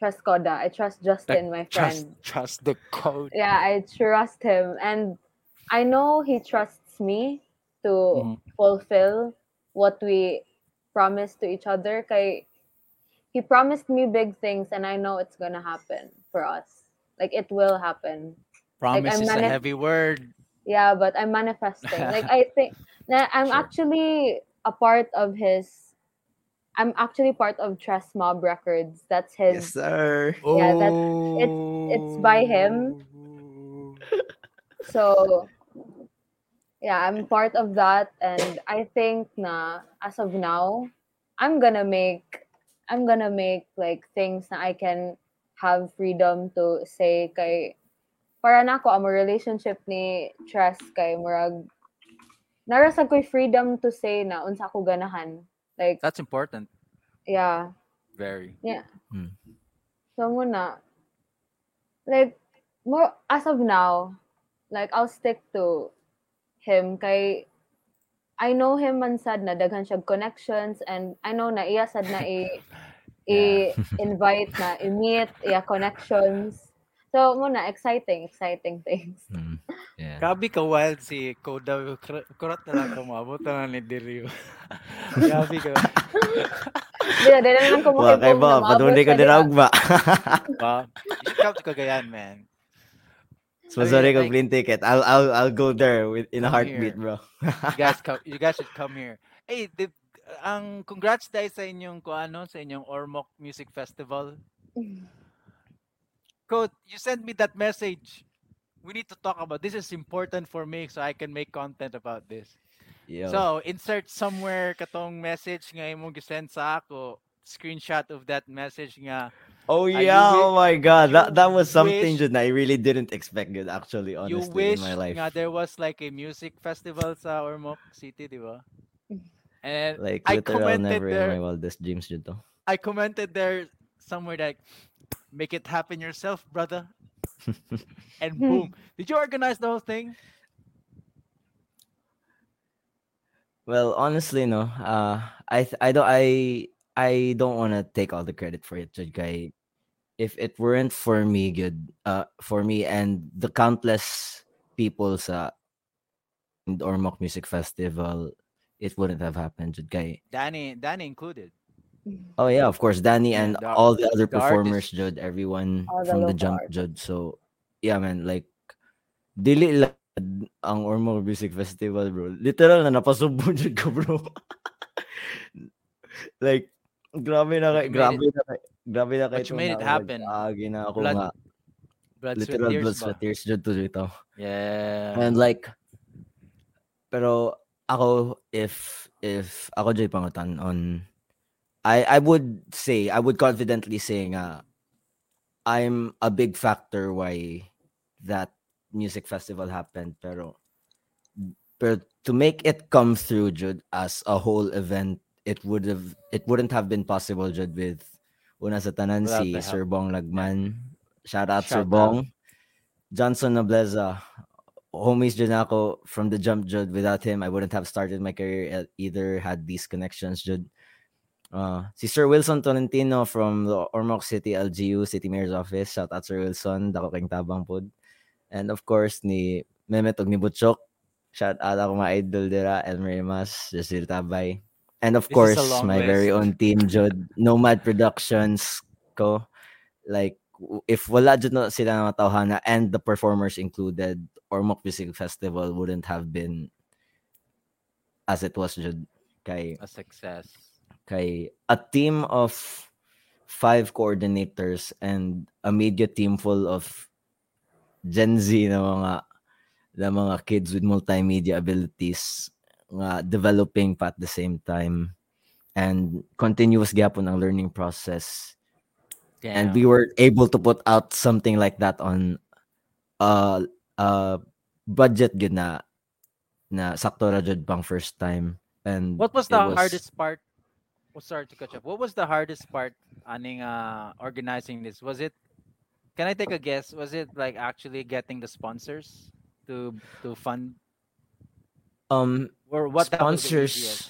Trescoda. I trust Justin, the, my friend. Trust, trust the code. Yeah, I trust him, and I know he trusts me to mm-hmm. fulfill what we promised to each other. Kay, he promised me big things, and I know it's gonna happen for us. Like, it will happen. Promise like, is mani- a heavy word. Yeah, but I'm manifesting. Like, I think... I'm sure. actually a part of his... I'm actually part of Tress Mob Records. That's his... Yes, sir. Yeah, that's... It's, it's by him. So... Yeah, I'm part of that. And I think na, as of now, I'm gonna make... I'm gonna make, like, things that I can... have freedom to say kay para na ko ang relationship ni Tress kay murag narasag ko'y freedom to say na unsa ko ganahan, like that's important. Yeah, very. Yeah. Mm. So muna like more as of now, like I'll stick to him kay I know him man sad na daghan siya connections and I know na iya sad na i Yeah. I-invite na, i-meet, i-connections. So, muna, exciting, exciting things. Mm, yeah. Kabi ka wild si Koda. Kurat na lang kumabot na ni Diriu. Kabi ka. Dira, dira naman kumuhipong na maabot. Wala kayo ba? Ka diraog ba? Ikaw ka gayan, man. So, sorry ka plane ticket. I'll, I'll, I'll go there with, in a heartbeat, here. Bro. you, guys come, you guys should come here. Hey, the ang congrats dai sa inyong kuano sa inyong Ormoc Music Festival. Coach, you sent me that message. We need to talk about this. Is important for me so I can make content about this. Yo. So, insert somewhere katong message nga imong gisend sa ako, screenshot of that message nga. Oh yeah, oh my god. That that was something that I really didn't expect good actually honestly you wish in my life. Nga there was like a music festival sa Ormoc City, di ba? And like I commented never there. In my wildest dreams, dito. I commented there somewhere like, "Make it happen yourself, brother." And boom! Did you organize the whole thing? Well, honestly, no. Uh, I th- I don't I I don't want to take all the credit for it, guy. If it weren't for me, good. Uh, for me and the countless people sa Ormoc Music Festival. It wouldn't have happened, Jud. Danny, Danny included. Oh yeah, of course, Danny and the, all the other the performers, Jud. Everyone the from the jump, Jud. So yeah, man, like, dili la ang Ormoc Music Festival, bro. Literal na napasubo, Jud ko, bro. Like, grabe na kay, grabe na kay, grabe na kay. But you made it happen. Agi na ako nga. Literal blood, sweat, tears, Jud to dito. Yeah. And like, pero. Ako, if if ako Jay Pangutan on, I I would say I would confidently say nga, I'm a big factor why that music festival happened. Pero, pero to make it come through, Jud, as a whole event, it would have it wouldn't have been possible, Jud, with una sa tanan si Sir Bong Lagman, shout out Sir Bong, Johnson Nobleza. Homies Jud ako from the jump, Jud. Without him, I wouldn't have started my career either, had these connections, Jud. Uh, si Sir Wilson Tolentino from the Ormoc City L G U City Mayor's Office. Shout out Sir Wilson, dako kang tabang pod. And of course ni Memetog ni Butchok. Shout out ako mga idol dira, Elmer Mas, Jazir Tabay. And of this course my list. Very own team Jod Nomad Productions ko. Like if wala jud na sila na matawhana and the performers included, Ormoc Music Festival wouldn't have been as it was jud kay a success. Okay, a team of five coordinators and a media team full of Gen Z na mga na mga kids with multimedia abilities nga developing pa at the same time and continuous gapon ang learning process. Damn. And we were able to put out something like that on uh uh budget gid na na sakto ra jud pang first time. And what was the was, hardest part? Oh, sorry to catch up. What was the hardest part aning uh, organizing this? Was it, can I take a guess? Was it like actually getting the sponsors to to fund? Um, or what sponsors?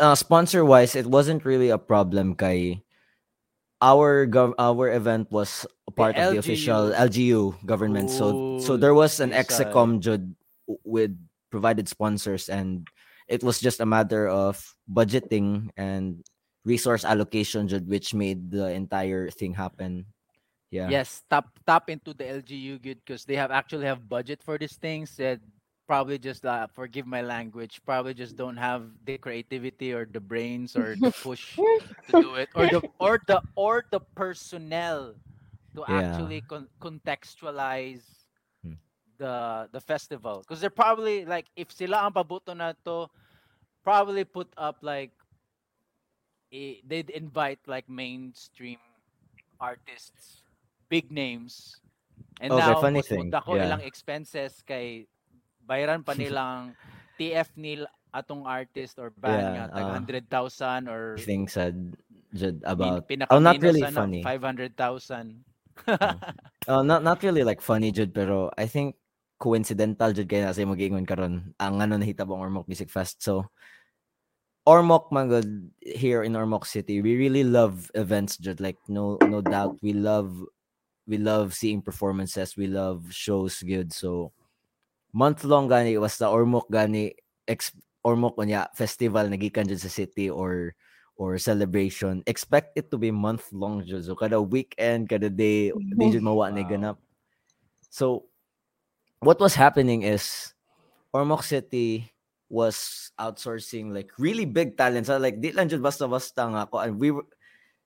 Uh, sponsor wise, it wasn't really a problem. Kay our gov- our event was a part the of L G U. The official L G U government, ooh, so so there was an execom jud with provided sponsors and. It was just a matter of budgeting and resource allocation, which made the entire thing happen. Yeah. Yes, tap tap into the L G U good because they have actually have budget for these things. That probably just uh, forgive my language. Probably just don't have the creativity or the brains or the push to do it, or the or the or the personnel to yeah. actually con- contextualize. the the festival because they're probably like if sila ang pabuto na to probably put up like eh, they'd invite like mainstream artists, big names, and okay, now funny thing dako ilang yeah. expenses kay bayaran pa nilang T F nil atong artist or band yeah, nga tag uh, one hundred thousand or things about pin- oh not really ano, funny five hundred thousand uh, not not really like funny jud pero I think coincidental jud kay na say magiingon karon ang ano nahitabong Ormoc Music Fest. So Ormoc mangod here in Ormoc City, we really love events jud, like no no doubt we love we love seeing performances, we love shows good. So month long gani was the Ormoc gani ex, Ormoc unya festival nagikan jud sa city or or celebration, expect it to be month long jud, so kada weekend kada day di jud mawa ni ganap. So what was happening is Ormoc City was outsourcing like really big talents. So, like di lang jud basta-basta nga ko and we were,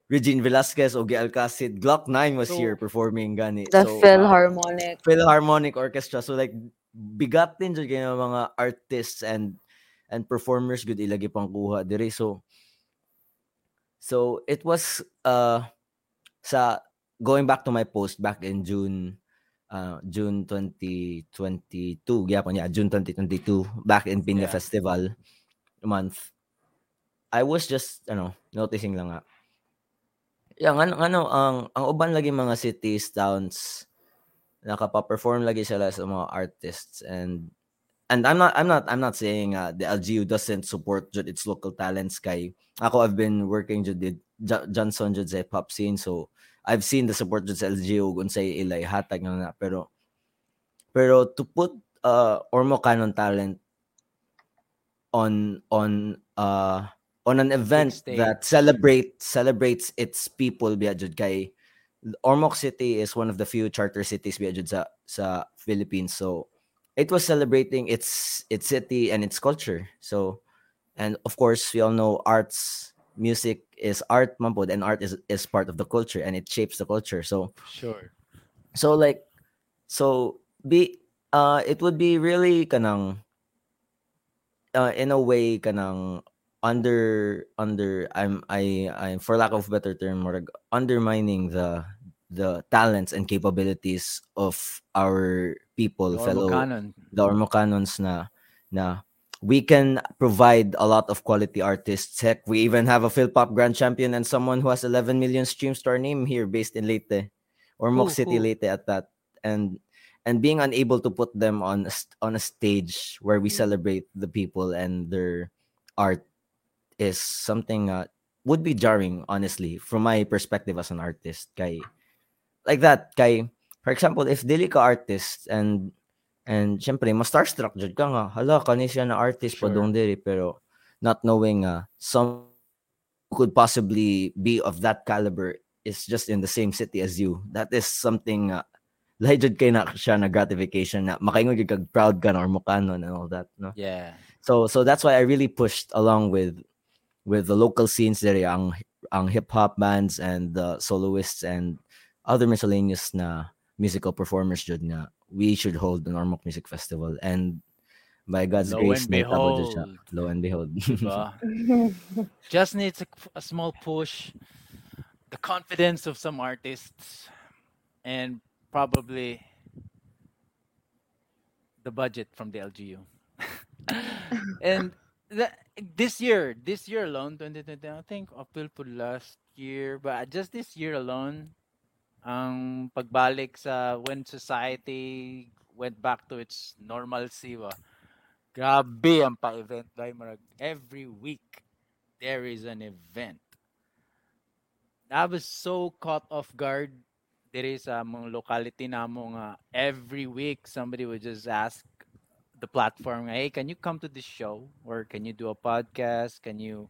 Regine Velasquez, Ogie Alcacid, Glock nine was so, here performing gani. The so, Philharmonic. Uh, Philharmonic Orchestra. So like bigat din jud kay mga artists and and performers gud ilagi pang kuha dire. So So it was uh sa going back to my post back in June uh June twenty twenty-two gyapon yeah, June twenty twenty-two back in Piña yeah. Festival month. I was just ano noticing lang nga. Yeah, ano ano ang ang uban lagi mga cities towns nakapa-perform lagi sila sa mga artists and and I'm not I'm not I'm not saying uh, the L G U doesn't support jud its local talents kay ako I've been working jud did J- Johnson jud sa hip-hop scene, so I've seen the support jud sa L G U unsay ilay hatag na, na pero pero to put uh Ormoc canon talent on on uh on an event that celebrate celebrates its people biya jud kay Ormoc City is one of the few charter cities biya jud sa sa Philippines, so it was celebrating its its city and its culture. So, and of course, we all know arts, music is art, mampod, and art is, is part of the culture and it shapes the culture. So, sure. So like, so be uh, it would be really kanang, uh, in a way kanang under under I'm I I'm for lack of a better term undermining the. the talents and capabilities of our people, the fellow Ormocanon. the Ormocanons na na we can provide a lot of quality artists. Heck, we even have a Philpop Grand Champion and someone who has eleven million streams to our name here based in Leyte, Ormoc City Leyte at that. And and being unable to put them on a, on a stage where we celebrate the people and their art is something uh, would be jarring, honestly, from my perspective as an artist. Kay, like that, kay, for example, if dili ka artist and and syempre mas starstruck jud ka nga, hala kani siya na artist sure. pa dong diri, pero not knowing uh, some could possibly be of that caliber is just in the same city as you. That is something uh, lahi jud kay na siya na gratification na makaingon jud kag proud ka na or mukanon and all that, no? Yeah. So so that's why I really pushed along with with the local scenes there, ang ang hip hop bands and the uh, soloists and other miscellaneous na musical performers jud na we should hold the Ormoc Music Festival, and by God's lo grace, and behold, lo and behold, just needs a, a small push, the confidence of some artists, and probably the budget from the L G U. And the, this year, this year alone, twenty twenty, I think up till last year, but just this year alone, ang pagbalik sa when society went back to its normalcy, wa grabe ang pa-event dai marag every week there is an event. I was so caught off guard diri sa among locality namo nga every week somebody would just ask the platform, hey, can you come to this show, or can you do a podcast, can you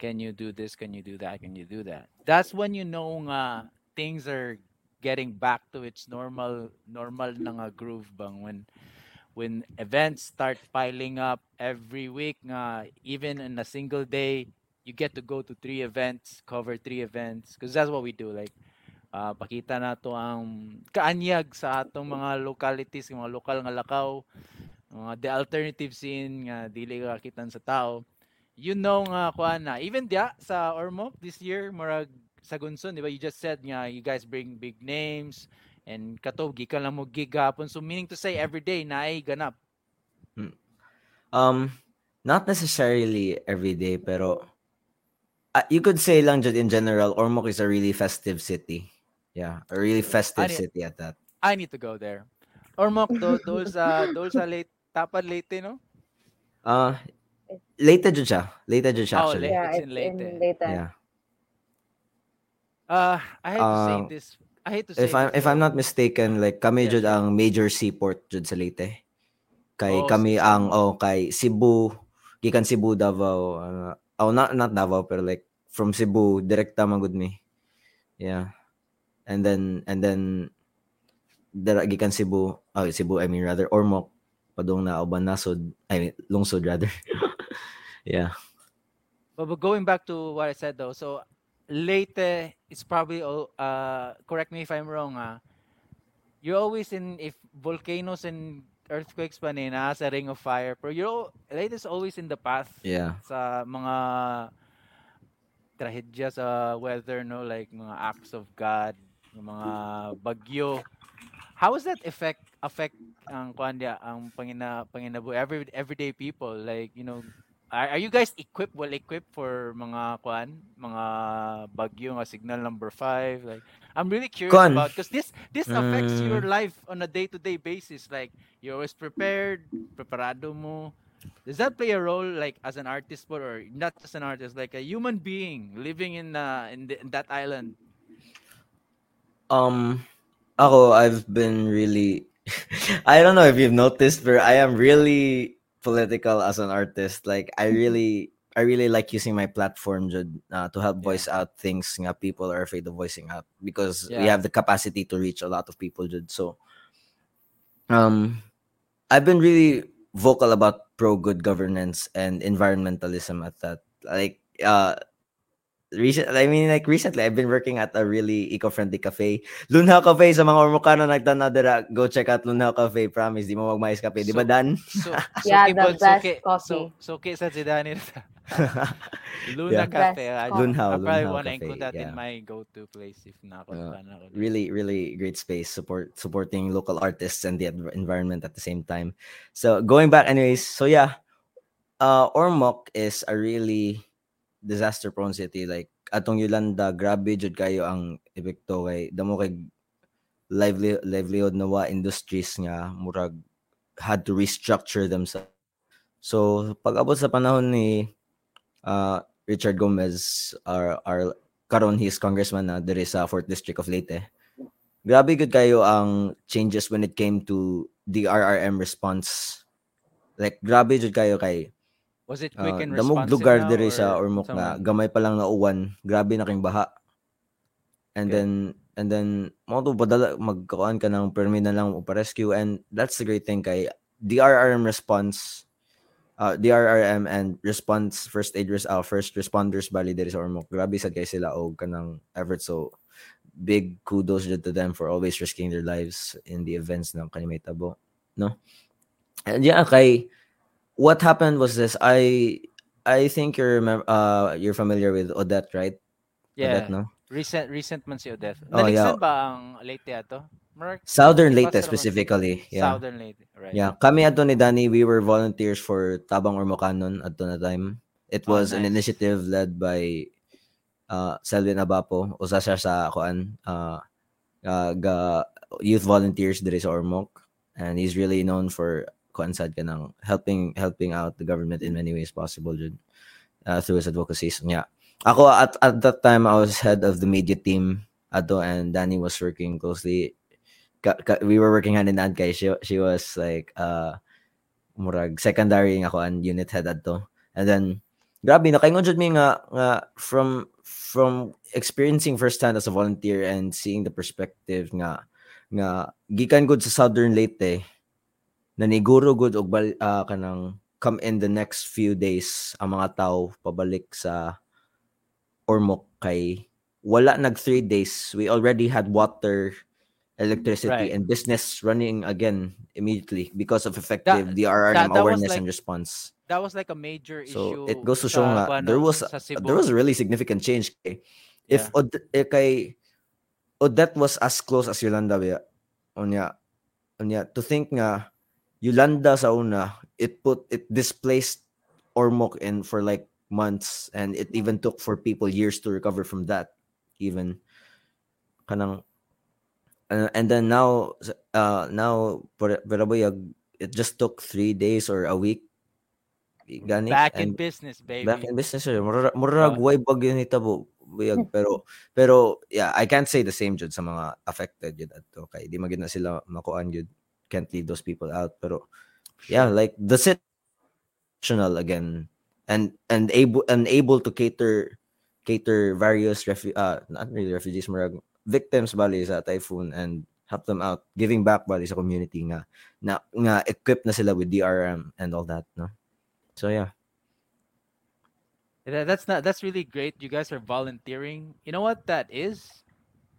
can you do this, can you do that, can you do that? That's when you know nga things are getting back to its normal normal na nga groove bang when when events start piling up every week nga even in a single day you get to go to three events, cover three events, because that's what we do, like uh, pakita nato ang kaanyag sa atong mga localities, mga lokal nga lakaw, mga uh, the alternative scene nga dili ka kitan sa tao, you know nga kuan na even dia sa Ormoc this year marag sa Gunson, di ba? You just said nga you guys bring big names and katogi ka lang mo gigapon. So meaning to say every day na ay ganap. Um, not necessarily every day, pero uh, you could say lang just in general, Ormoc is a really festive city. Yeah, a really festive need, city at that. I need to go there. Ormoc, do, those uh, those are late, tapad late, no? Uh, late jud siya. Late jud siya actually. Oh, yeah, it's in late. In late. Yeah. Uh, I hate to say uh, this. I hate to say if I'm this. If I'm not mistaken, like kami yeah, jud ang major seaport jud sa Leyte. Kay oh, kami so, ang oh kay Cebu, gikan Cebu Davao. Uh, oh not not Davao pero like from Cebu direkta magud mi. Yeah. And then and then dira gikan Cebu, oh Cebu I mean rather Ormoc padung na uban nasod, I mean lungsod rather. Yeah. But, but going back to what I said though, so Leyte, it's probably, uh, correct me if I'm wrong, ah. You're always in, if volcanoes and earthquakes pa na, na sa Ring of Fire, pero you're, Leyte is always in the path. Yeah. Sa mga trahedya sa weather, no? Like mga acts of God, mga bagyo. How does that affect, affect ang kuandya, ang pangina, panginabu, every, everyday people? Like, you know, are you guys equipped, well equipped for mga kuan, mga bagyo nga signal number five? Like, I'm really curious Kwan. about, because this this affects mm. your life on a day-to-day basis. Like, you're always prepared, preparado mo. Does that play a role, like as an artist, or not as an artist, like a human being living in uh, in, the, in that island? Um, ako, I've been really, I don't know if you've noticed, but I am really political as an artist. Like I really I really like using my platform uh, to help voice yeah. out things nga people are afraid of voicing out, because yeah. we have the capacity to reach a lot of people. So um I've been really vocal about pro good governance and environmentalism at that. Like uh recent I mean like recently I've been working at a really eco-friendly cafe. Lunhaw Cafe, sa mga Ormocano nagtanaw dira, go check out Lunhaw Cafe, promise di mo magmais kape, di ba Dan? So, so, yeah, so, the people, best so, coffee. So, so kesa si Danny. Lunhaw Cafe. I probably want to include that yeah. in my go-to place if na ako uh, really really great space, support supporting local artists and the environment at the same time. So going back anyways, so yeah, uh, Ormoc is a really disaster prone city. Like atong Yolanda, grabe jud kayo ang epekto kay damo kay lively livelihood na wa industries nga murag had to restructure themselves. So pag abot sa panahon ni uh Richard Gomez, our, our karon he's congressman na diri sa fourth District of Leyte. Grabe good kayo ang changes when it came to the R R M response. Like grabe jud kayo kay was it quick and uh, damog lugar diri sa Ormoc na gamay pa lang na uwan, grabe na king baha. And okay. then and then mo to padala magkuan ka ng permit na lang o pa-rescue, and that's the great thing kay the R R M response uh the R R M and response first aiders uh, first responders bali diri sa Ormoc. Grabe sad kay sila og kanang effort, so big kudos to them for always risking their lives in the events ng kanimay tabo, no? And yeah, okay. What happened was this. I I think you're uh you're familiar with Odette, right? Yeah. Odette, no? Recent recent man si Odette. Oh, Naligsan yeah. ba ang Leyte ato? Mar- Southern Leyte specifically. Yeah. Southern Leyte, right? Yeah. Kami ato ni Danny, we were volunteers for Tabang Ormocanon at that time. It was oh, nice. an initiative led by Uh, Selwyn Abapo, usa siya sa kuan, uh, uh, ga youth volunteers diri sa Ormoc, and he's really known for kuan sad kanang helping helping out the government in many ways possible dun, uh, through his advocacies. Yeah, ako at at that time I was head of the media team ato, and Danny was working closely. Ka, ka, we were working hand in hand kay she she was like uh murag secondary nga kuan unit head ato, and then grabe na kay ngon jud mi nga, nga from from experiencing firsthand as a volunteer and seeing the perspective nga nga gikan gud sa Southern Leyte naniguro gud og uh, kanang come in the next few days ang mga tao pabalik sa Ormoc kay wala nag three days we already had water, electricity, right, and business running again immediately because of effective that, the R R M that, that awareness like, and response. That was like a major issue. So it goes to show nga uh, there was there was a really significant change. Kay. If yeah. Od- eh, kay Odette was as close as Yolanda, yeah, onya onya to think nga Yolanda sa una it put it displaced Ormoc in for like months, and it even took for people years to recover from that even kanang. Uh, and then now, uh, now, it just took three days or a week. Gani, back in business, baby. Back in business. Murag murag way bag yun itabo. Pero pero yeah, I can't say the same jud sa mga affected jud ato kay di magid na sila makuan jud. Can't leave those people out. Pero yeah, like the situational again, and and able and able to cater cater various refu- uh not really refugees murag. victims bali sa typhoon and help them out, giving back bali sa community nga na nga equipped na sila with D R M and all that, no? So yeah, that's not that's really great. You guys are volunteering. You know what that is?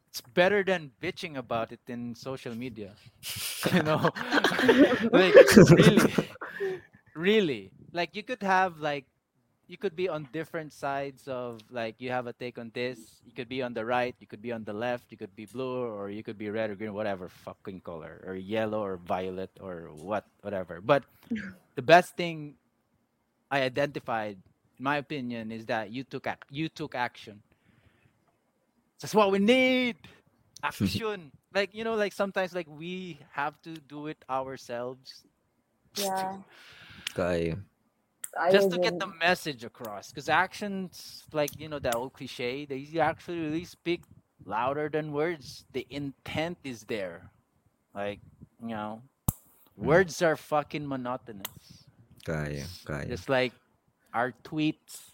It's better than bitching about it in social media. You know, like really, really, like you could have like. You could be on different sides of, like, you have a take on this. You could be on the right. You could be on the left. You could be blue, or you could be red or green, whatever fucking color, or yellow or violet or what, whatever. But the best thing I identified, in my opinion, is that you took ac- you took action. That's what we need. Action. Like, you know, like sometimes like we have to do it ourselves. Yeah. Okay. I just to get the message across, because actions, like, you know, that old cliche, they actually really speak louder than words. The intent is there. Like, you know, words are fucking monotonous. Kaya, kaya. Just like our tweets,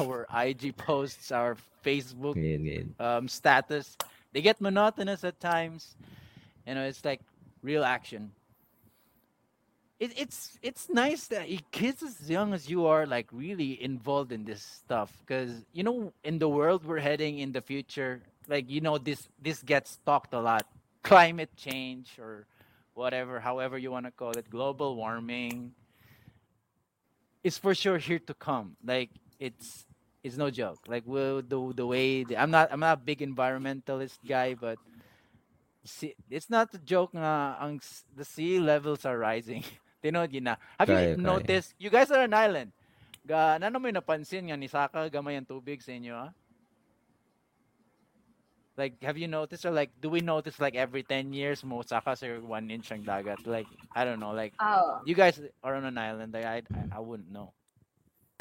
our I G posts, our Facebook um, status, they get monotonous at times. You know, it's like real action. It, it's it's nice that kids as young as you are like really involved in this stuff, because you know in the world we're heading in the future, like you know this this gets talked a lot, climate change or whatever, however you want to call it, global warming is for sure here to come. Like it's it's no joke. Like we'll do the way the, I'm not I'm not a big environmentalist guy, but see, it's not a joke. Uh, the sea levels are rising. They know gina. Have kaya, you noticed? Kaya. You guys are an island. Ga, ano may napansin nga ni Saka gamay ang tubig sa inyo, ah? Like, have you noticed? Or like, do we notice like every ten years mo Saka sir one inch ang dagat? Like, I don't know. Like, oh. You guys are on an island. Like, I, I, I wouldn't know.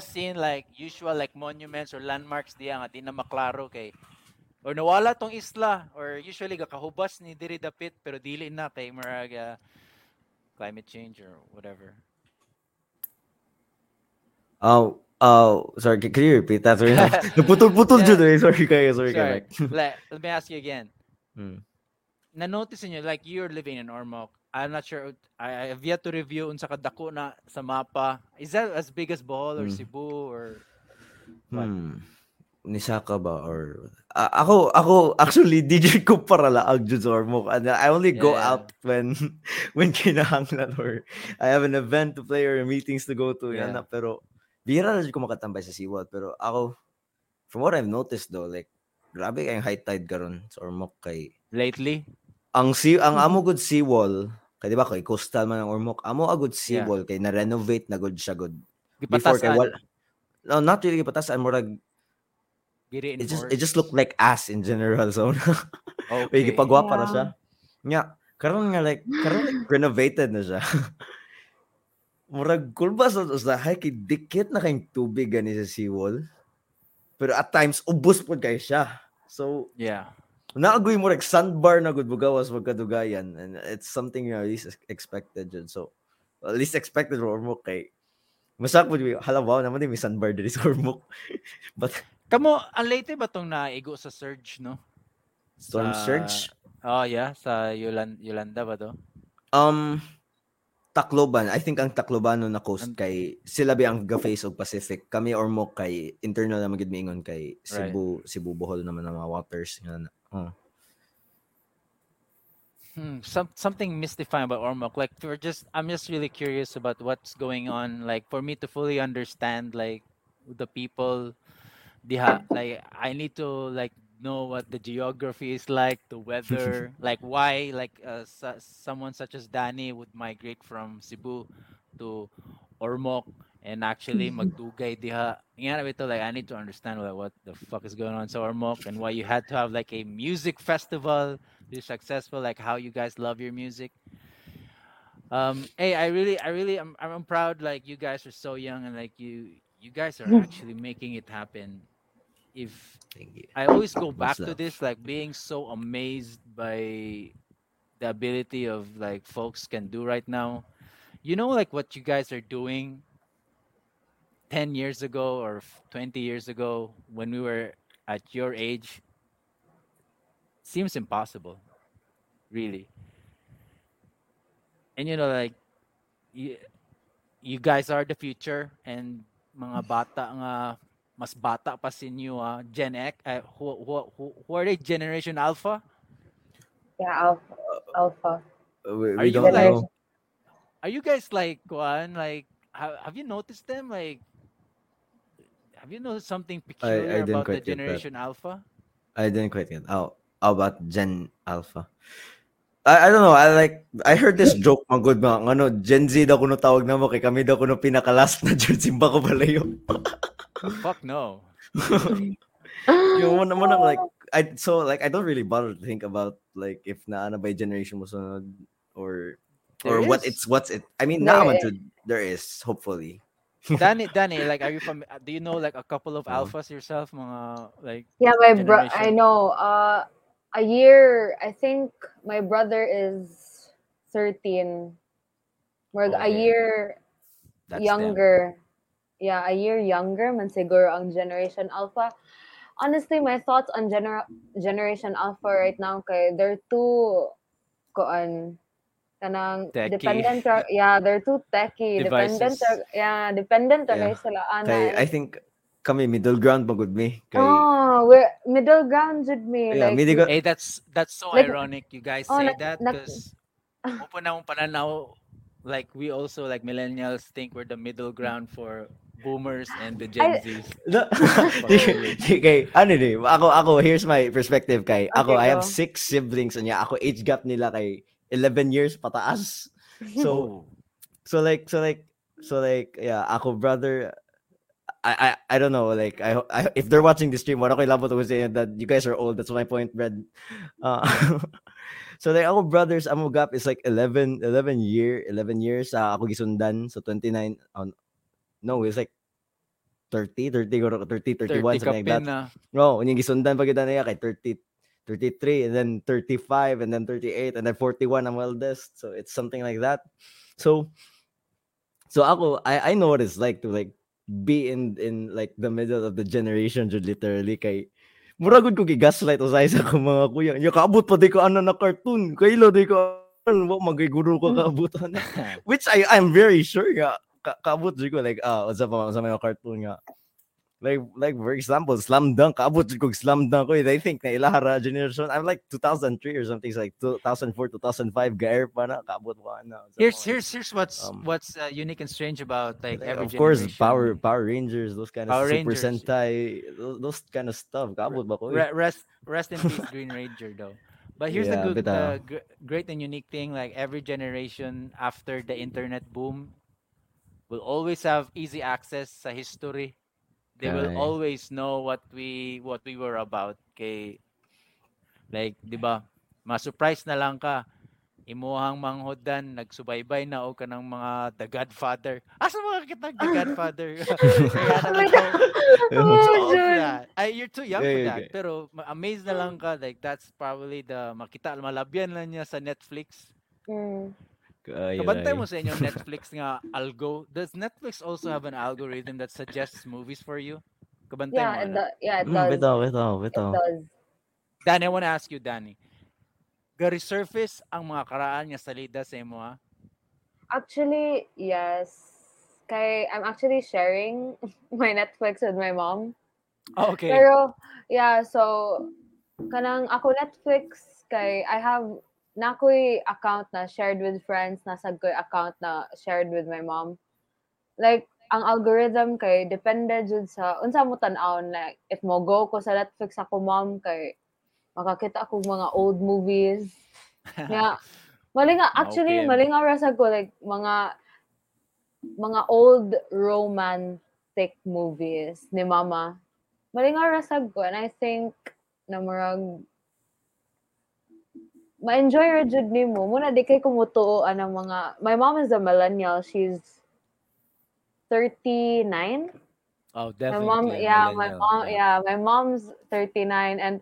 seen like usual like monuments or landmarks diya nga di na maklaro kay or nawala tong isla or usually kakahubas ni diri dapit pero dili na kay murag climate change or whatever. Oh, oh, sorry. Can, can you repeat that? Sorry, the putol-putol today. Sorry, guys. Sorry, guys. Let, let me ask you again. Hmm. Na notice niyo like you're living in Ormoc. I'm not sure. I, I have yet to review unsa kadako na sa mapa. Is that as big as Bohol or hmm. Cebu or what? Hmm. Nisaka ba or uh, ako ako actually D J ko para laag jud sa Ormoc and I only go yeah. out when when kinahanglan or I have an event to play or meetings to go to. Yeah. Yana, pero bihira na ko makatambay sa Siwat pero ako from what I've noticed though like grabe kayong high tide karon sa Ormoc kay lately ang si ang amo good seawall kay di ba kay coastal man ang Ormoc amo a good seawall yeah. kay na renovate na good siya good before kay wal no not really gipatasan murag it just it just looked like ass in general so okay gipagwapa yeah. na siya nya karon nga like karon like renovated na siya. Murag kulbas na sa hike, dikit na kayong tubig gani sa seawall. Pero at times, ubus po kayo siya. So, yeah. Naagoy mo, like, sandbar na good bugawas magkadugayan. And it's something you know, least expected dyan. So, at least expected for Ormoc kay masak po dyan. Halabaw naman din, may sandbar dyan sa Ormoc. But, kamo, ang late ba itong naigo sa surge, no? Storm sa, surge? Oh, yeah. Sa Yolan- Yolanda ba to? Um... Tacloban, I think ang Tacloban no na coast kay sila ba ang ga-face og Pacific. Kami Ormoc kay internal na magid miingon kay Cebu, right. Cebu Bohol naman ang mga waters nga. Oh. Hmm, some, something mystifying about Ormoc. Like we're just I'm just really curious about what's going on like for me to fully understand like the people diha like I need to like know what the geography is like, the weather, like why like uh, su- someone such as Danny would migrate from Cebu to Ormoc and actually magdugay diha. Yeah, like I need to understand like, what the fuck is going on so Ormoc and why you had to have like a music festival to be successful, like how you guys love your music. Um, hey, I really, I really, I'm, I'm proud. Like you guys are so young and like you, you guys are actually making it happen. If I always go back to this, like being so amazed by the ability of like folks can do right now, you know, like what you guys are doing ten years ago or twenty years ago when we were at your age seems impossible, really. And you know, like you, you guys are the future and mga bata nga mas bata pa si new uh, Gen X. Uh, who, who, who, who are they? Generation Alpha? Yeah, Alpha. Alpha. Uh, we, we are, don't you guys, know. Are you guys like one? Like, have, have you noticed them? Like, have you noticed something peculiar I, I about the Generation that. Alpha? I didn't quite get. Oh, how about Gen Alpha? I, I don't know. I like. I heard this joke. Mga good mga ano. Gen Z daw kuno tawag na mo kay kami daw kuno pinakalas na Gen Simba ko pala yun. Fuck no. You know, when, when I'm like, I so like I don't really bother to think about like if na ana by generation was or there or is? What it's what's it. I mean, now there is hopefully. Danny, Danny, like, are you from? Do you know like a couple of alphas yourself? Mga, like yeah, my bro. I know. Uh, a year. I think my brother is thirteen. We're okay. a year That's younger. Them. Yeah, a year younger man siguro ang Generation Alpha. Honestly, my thoughts on gener- Generation Alpha right now kay they're too koan kanang dependent or, yeah, they're too techy, dependent or, yeah, dependent yeah. kay sila ana. I think kami middle ground pagod me. Kay oh, we middle ground jud me. Yeah, like, middle... Hey, that's that's so like, ironic you guys oh, say na, that because opo na ang pananaw like we also like millennials think we're the middle ground for boomers and the Gen Zs. Okay, ano ni? Ako, ako, here's my perspective kay. Ako, okay, I have six siblings and yeah, ako age gap nila kay eleven years pataas. So, so like, so like, so like, yeah, ako brother, I, I, I don't know, like, I, I if they're watching the stream, what ako ilabot to say that you guys are old. That's my point, Brad. Uh, so like, ako brothers, amo gap is like eleven, eleven year, eleven years. Uh, ako gisundan, so twenty-nine on. No, it's like thirty, thirty, thirty-one, something like that. Na. No, yung gisundan pag yun niya kay thirty, thirty-three, and then thirty-five, and then thirty-eight, and then forty-one, I'm oldest. So it's something like that. So, so ako, I, I know what it's like to like be in, in like the middle of the generation, literally, kay muragod ko gaslight o sa isa ko mga kuya. Yung kaabot pa di ko ano na cartoon. Kailo di ko ano, magiguro ko kaabutan. Which I, I'm very sure nga. Ka- kaabot di ko like, ah, what's up sa mga cartoon nga. Like, like for example, Slam Dunk. Kaabot di ko Slam Dunk ko. I think na ilahara generation. I'm like two thousand three or something. It's like two thousand four, two thousand five. Gaer pa na. Kaabot pa na. Here's, here's, here's what's um, what's uh, unique and strange about like every of generation. Of course, Power Power Rangers, those kind Power of Super Rangers. Sentai, those, those kind of stuff. Kaabot ba ko? Rest, rest in peace, Green Ranger though. But here's yeah, the good, uh, g- great and unique thing. Like every generation after the internet boom will always have easy access sa history. They will always know what we what we were about. Kay, like, di ba? Ma-surprise na lang ka. Imuhang manghodan, nagsubaybay na o ka ng mga The Godfather. Asa ah, mga kitang The Godfather? Oh, yeah. Ay, you're too young yeah, for that. Okay. Pero amazed na lang ka. Like, that's probably the makita. Malabyan lang niya sa Netflix. Mm. Kabantay mo sa inyong Netflix nga algo. Does Netflix also have an algorithm that suggests movies for you? Kabantay yeah, mo. Do- yeah, it does. Bitaw, bitaw, bitaw. It does. Danny, I want to ask you, Danny. Ga-resurface ang mga karaan niya salida sa imo, ha? Actually, yes. Kay, I'm actually sharing my Netflix with my mom. Oh, okay. Pero, yeah, so, kanang ako Netflix, kay, I have, nakoy account na shared with friends, nasa koy account na shared with my mom. Like, ang algorithm kay, depende jud sa, unsa mo tan-awon, like, if mo go ko sa Netflix ako, mom, kay, makakita ako mga old movies. Yeah. Malinga, actually, okay. Malinga rasa ko, like, mga, mga old romantic movies ni mama. Malinga rasa ko, and I think, namurag, ma-enjoy rajud ni mo. Muna, di kay kumutuoan ang mga, my mom is a millennial, she's thirty-nine. Oh, definitely. My mom, yeah, my mom, yeah, my mom's thirty-nine, and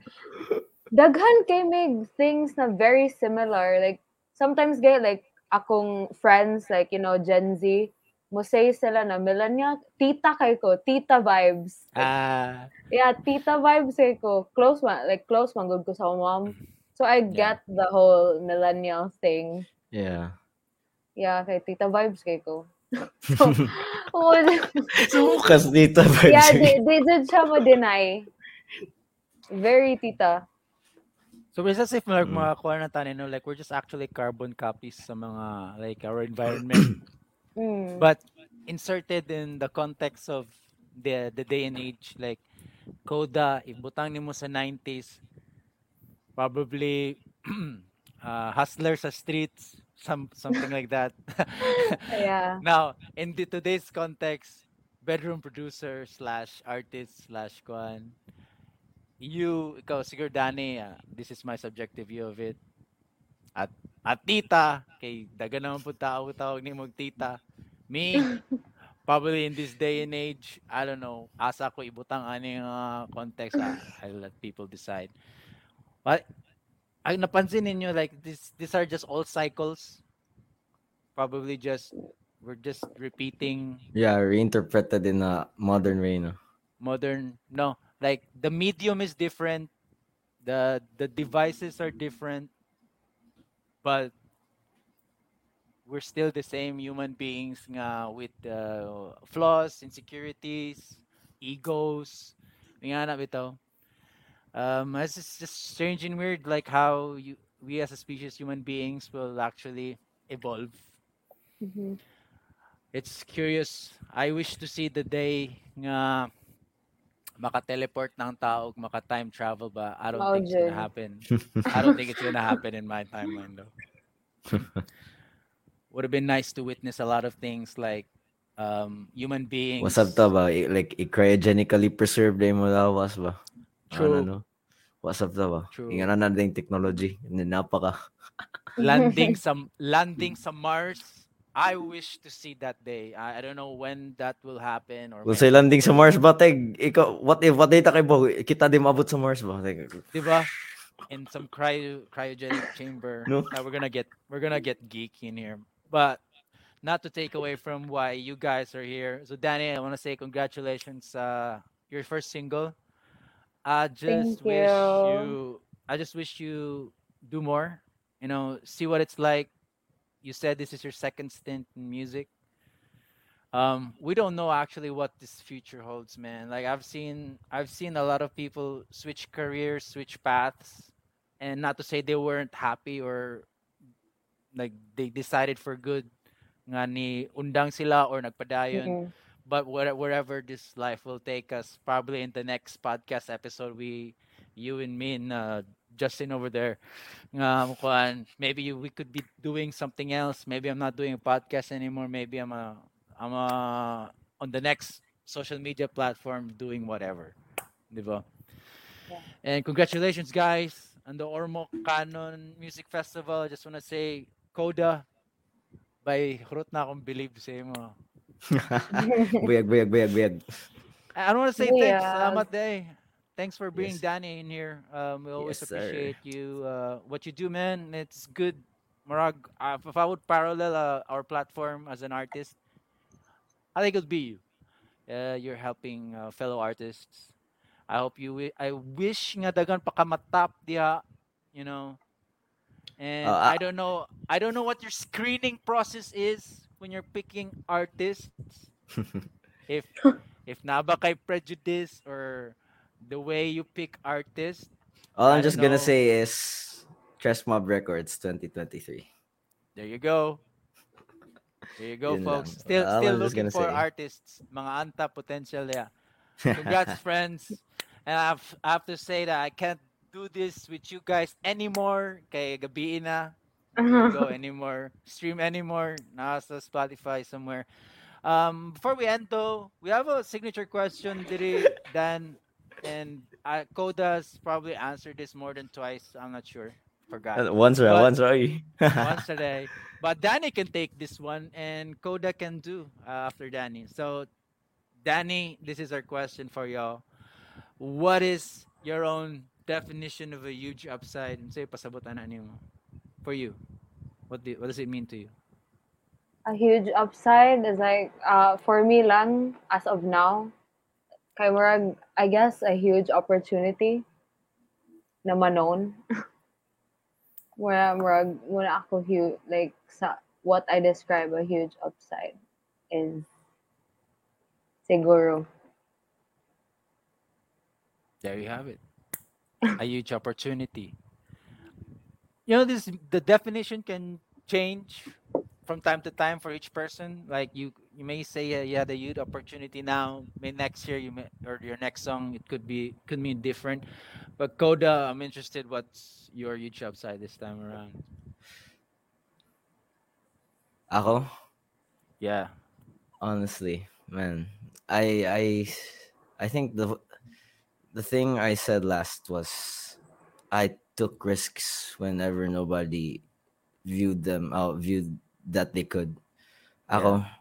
daghan kay mig things na very similar. Like, sometimes gay, like, akong friends, like, you know, Gen Z, mo say sila na millennial, tita kay ko, tita vibes. Ah. Like, yeah, tita vibes kay ko. Close one, like, close man good ko sa mom. So, I get yeah. the whole millennial thing. Yeah. Yeah, kay tita vibes kay ko. So, so kas tita vibes. Yeah, they, they did siya mo deny. Very tita. So it's as if like, mm. mga kuha na tanin, no? Like we're just actually carbon copies sa mga like our environment, mm. but inserted in the context of the the day and age. Like Koda, ibutang nimo sa nineties, probably uh, hustler sa streets, some something like that. Yeah. Now in the, today's context, bedroom producer slash artist slash kuan. You, ikaw, siguro, Danny, uh, this is my subjective view of it. At, at tita, kay daga naman po tao, tawag ni mong tita. Me, probably in this day and age, I don't know, asa ko ibutang aning uh, context. Uh, I'll let people decide. But, ay, napansin ninyo, like, this, these are just all cycles. Probably just, we're just repeating. Yeah, reinterpreted in a modern way, no? Modern, no. Like the medium is different, the the devices are different, but we're still the same human beings nga with uh, flaws, insecurities, egos. Nga na bitaw. Um, it's just strange and weird, like how you, we as a species, human beings, will actually evolve. Mm-hmm. It's curious. I wish to see the day nga maka-teleport ng tao, maka-time travel ba? I don't oh, think it's gonna happen. I don't think it's gonna happen in my timeline though. Would have been nice to witness a lot of things like um, human beings. What's up ba? Like, cryogenically preserved na yung malawas ba? True. Ano, no? What's up ba? True. Ingana na natin yung technology. Napaka. landing, sa, landing sa Mars. I wish to see that day. I, I don't know when that will happen. Or kung say landing sa Mars ba, teg, ikaw, what if, what data kayo ba? Kita di maabot sa Mars ba? Teg. Diba? In some cryo, cryogenic chamber. No? Now we're gonna get, we're gonna get geeky in here. But, not to take away from why you guys are here. So, Danny, I want to say congratulations uh your first single. I just Thank wish you. you, I just wish you do more. You know, see what it's like. You said this is your second stint in music. Um, we don't know actually what this future holds, man. Like I've seen, I've seen a lot of people switch careers, switch paths, and not to say they weren't happy or like they decided for good, nga ni undang sila or nagpadayon. Mm-hmm. But wherever this life will take us, probably in the next podcast episode, we, you and me and uh, Justin over there, um, maybe we could be doing something else. Maybe I'm not doing a podcast anymore. Maybe I'm a, I'm a, on the next social media platform doing whatever, diba? Yeah. And congratulations, guys, on the Ormoc Canon Music Festival. I just want to say, Coda, by Hrut na akong believe sa'yo mo. buyag, buyag, buyag, buyag. I don't want to say yeah. thanks, salamat day. Thanks for bringing yes. Danny in here. Um, we always yes, appreciate sir. you, uh, what you do, man. It's good. Marag, uh, if I would parallel uh, our platform as an artist, I think it would be you. Uh, you're helping uh, fellow artists. I hope you. Wi- I wish nga dagan pakamatap diha, you know. And uh, I-, I don't know. I don't know what your screening process is. When you're picking artists, if if naba kay prejudice or the way you pick artists, all I'm just know. gonna say is Tress Mob Records twenty twenty-three. There you go. There you go, Yun folks. Lang. Still, all still I'm looking for say. artists. Mga anta potential, yeah. Congrats, friends. And I have, I have to say that I can't do this with you guys anymore. Kay gabi na. Don't go anymore, stream anymore. Nasa Spotify somewhere. Um, before we end though, we have a signature question, Diri, Dan, and uh, Coda's probably answered this more than twice. I'm not sure. Forgot. Once, but, once, right? Once a day. But Danny can take this one, and Coda can do uh, after Danny. So, Danny, this is our question for y'all. What is your own definition of a huge upside? Say pasabutan ani mo. For you, what do, what does it mean to you? A huge upside is like, uh, for me lang, as of now, kay murag, I guess a huge opportunity na manon. Murag, murag, muna ako huge, like, sa what I describe a huge upside is siguro. There you have it. A huge opportunity. You know, this the definition can change from time to time for each person. Like you, you may say uh, you had a huge opportunity now. May next year you may, or your next song it could be could mean different. But Coda, I'm interested. What's your huge upside this time around? Ako? Yeah. Honestly, man, I I I think the the thing I said last was I. took risks whenever nobody viewed them out, viewed that they could. Ako, yeah.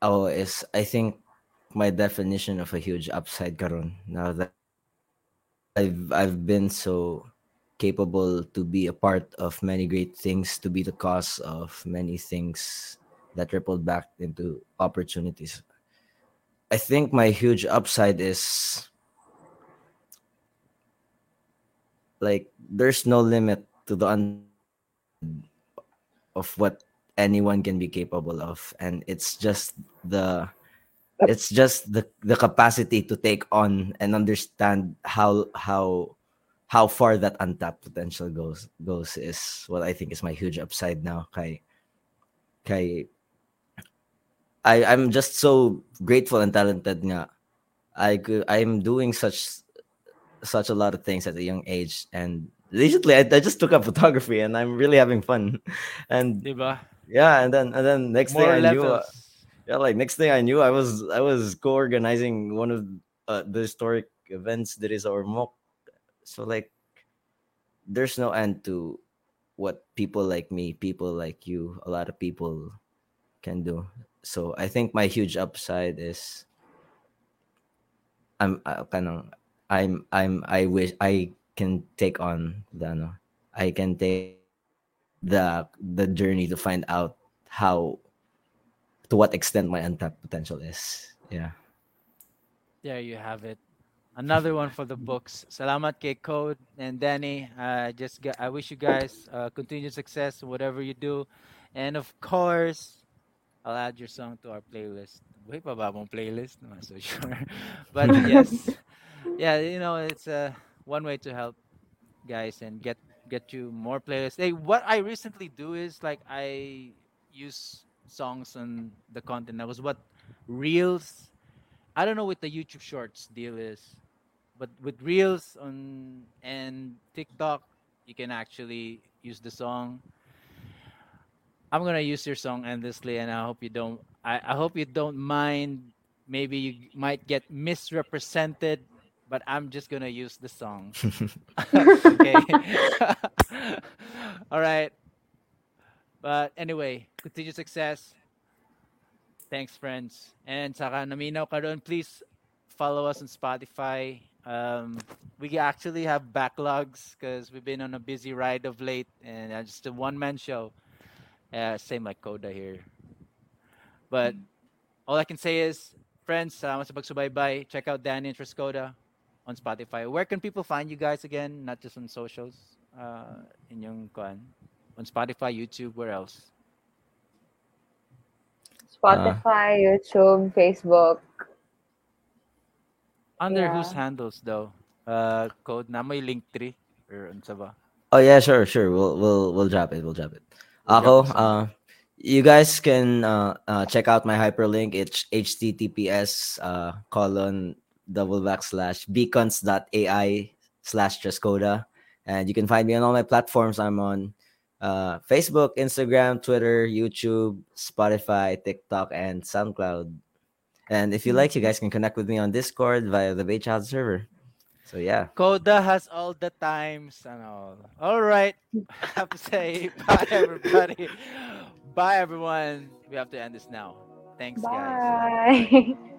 ako is, I think, my definition of a huge upside karon. Now that I've I've been so capable to be a part of many great things, to be the cause of many things that rippled back into opportunities. I think my huge upside is like there's no limit to the un- of what anyone can be capable of, and it's just the it's just the, the capacity to take on and understand how how how far that untapped potential goes goes is what I think is my huge upside now. Kay, kay, I I'm just so grateful and talented nga. I could I'm doing such. such a lot of things at a young age, and recently I, I just took up photography and I'm really having fun, and diba? yeah and then and then next More thing I knew uh, yeah like next thing I knew I was I was co-organizing one of uh, the historic events that is our mock. So like there's no end to what people like me, people like you, a lot of people can do. So I think my huge upside is I'm I, I'm I'm I wish I can take on the no, I can take the the journey to find out how to what extent my untapped potential is. Yeah. There you have it. Another one for the books. Salamat kay Code and Danny. I uh, just got, I wish you guys uh, continued success whatever you do. And of course, I'll add your song to our playlist. Way pa ba mong playlist? Not so sure. But yes. Yeah, you know, it's uh, one way to help guys and get get you more playlists. Hey, what I recently do is like I use songs on the content. That was what Reels, I don't know what the YouTube Shorts deal is, but with Reels on and TikTok, you can actually use the song. I'm gonna use your song endlessly, and I hope you don't. I, I hope you don't mind. Maybe you might get misrepresented, but I'm just gonna use the song. Okay. All right. But anyway, continued success. Thanks, friends. And saka naminaw ka doon, please follow us on Spotify. Um, we actually have backlogs because we've been on a busy ride of late and uh, just a one-man show. Uh, same like Coda here. But all I can say is, friends, salamat sa pagsubaybay. Check out Danny and Trescoda on Spotify. Where can people find you guys again? Not just on socials. Uh, inyong kuan. On Spotify, YouTube, where else? Spotify, uh, YouTube, Facebook. Under yeah. whose handles though? Uh, Code na may Linktree or unsa ba? Oh yeah, sure, sure. We'll we'll we'll drop it. We'll drop it. Ako, uh, you guys can uh, uh check out my hyperlink. It's https uh colon double backslash beacons.ai slash Trescoda, and you can find me on all my platforms. I'm on Uh, Facebook, Instagram, Twitter, YouTube, Spotify, TikTok, and SoundCloud. And if you like, you guys can connect with me on Discord via the Baychild server. So yeah. Coda has all the times and all. All right. I have to say bye, everybody. Bye, everyone. We have to end this now. Thanks, bye. Guys. Bye.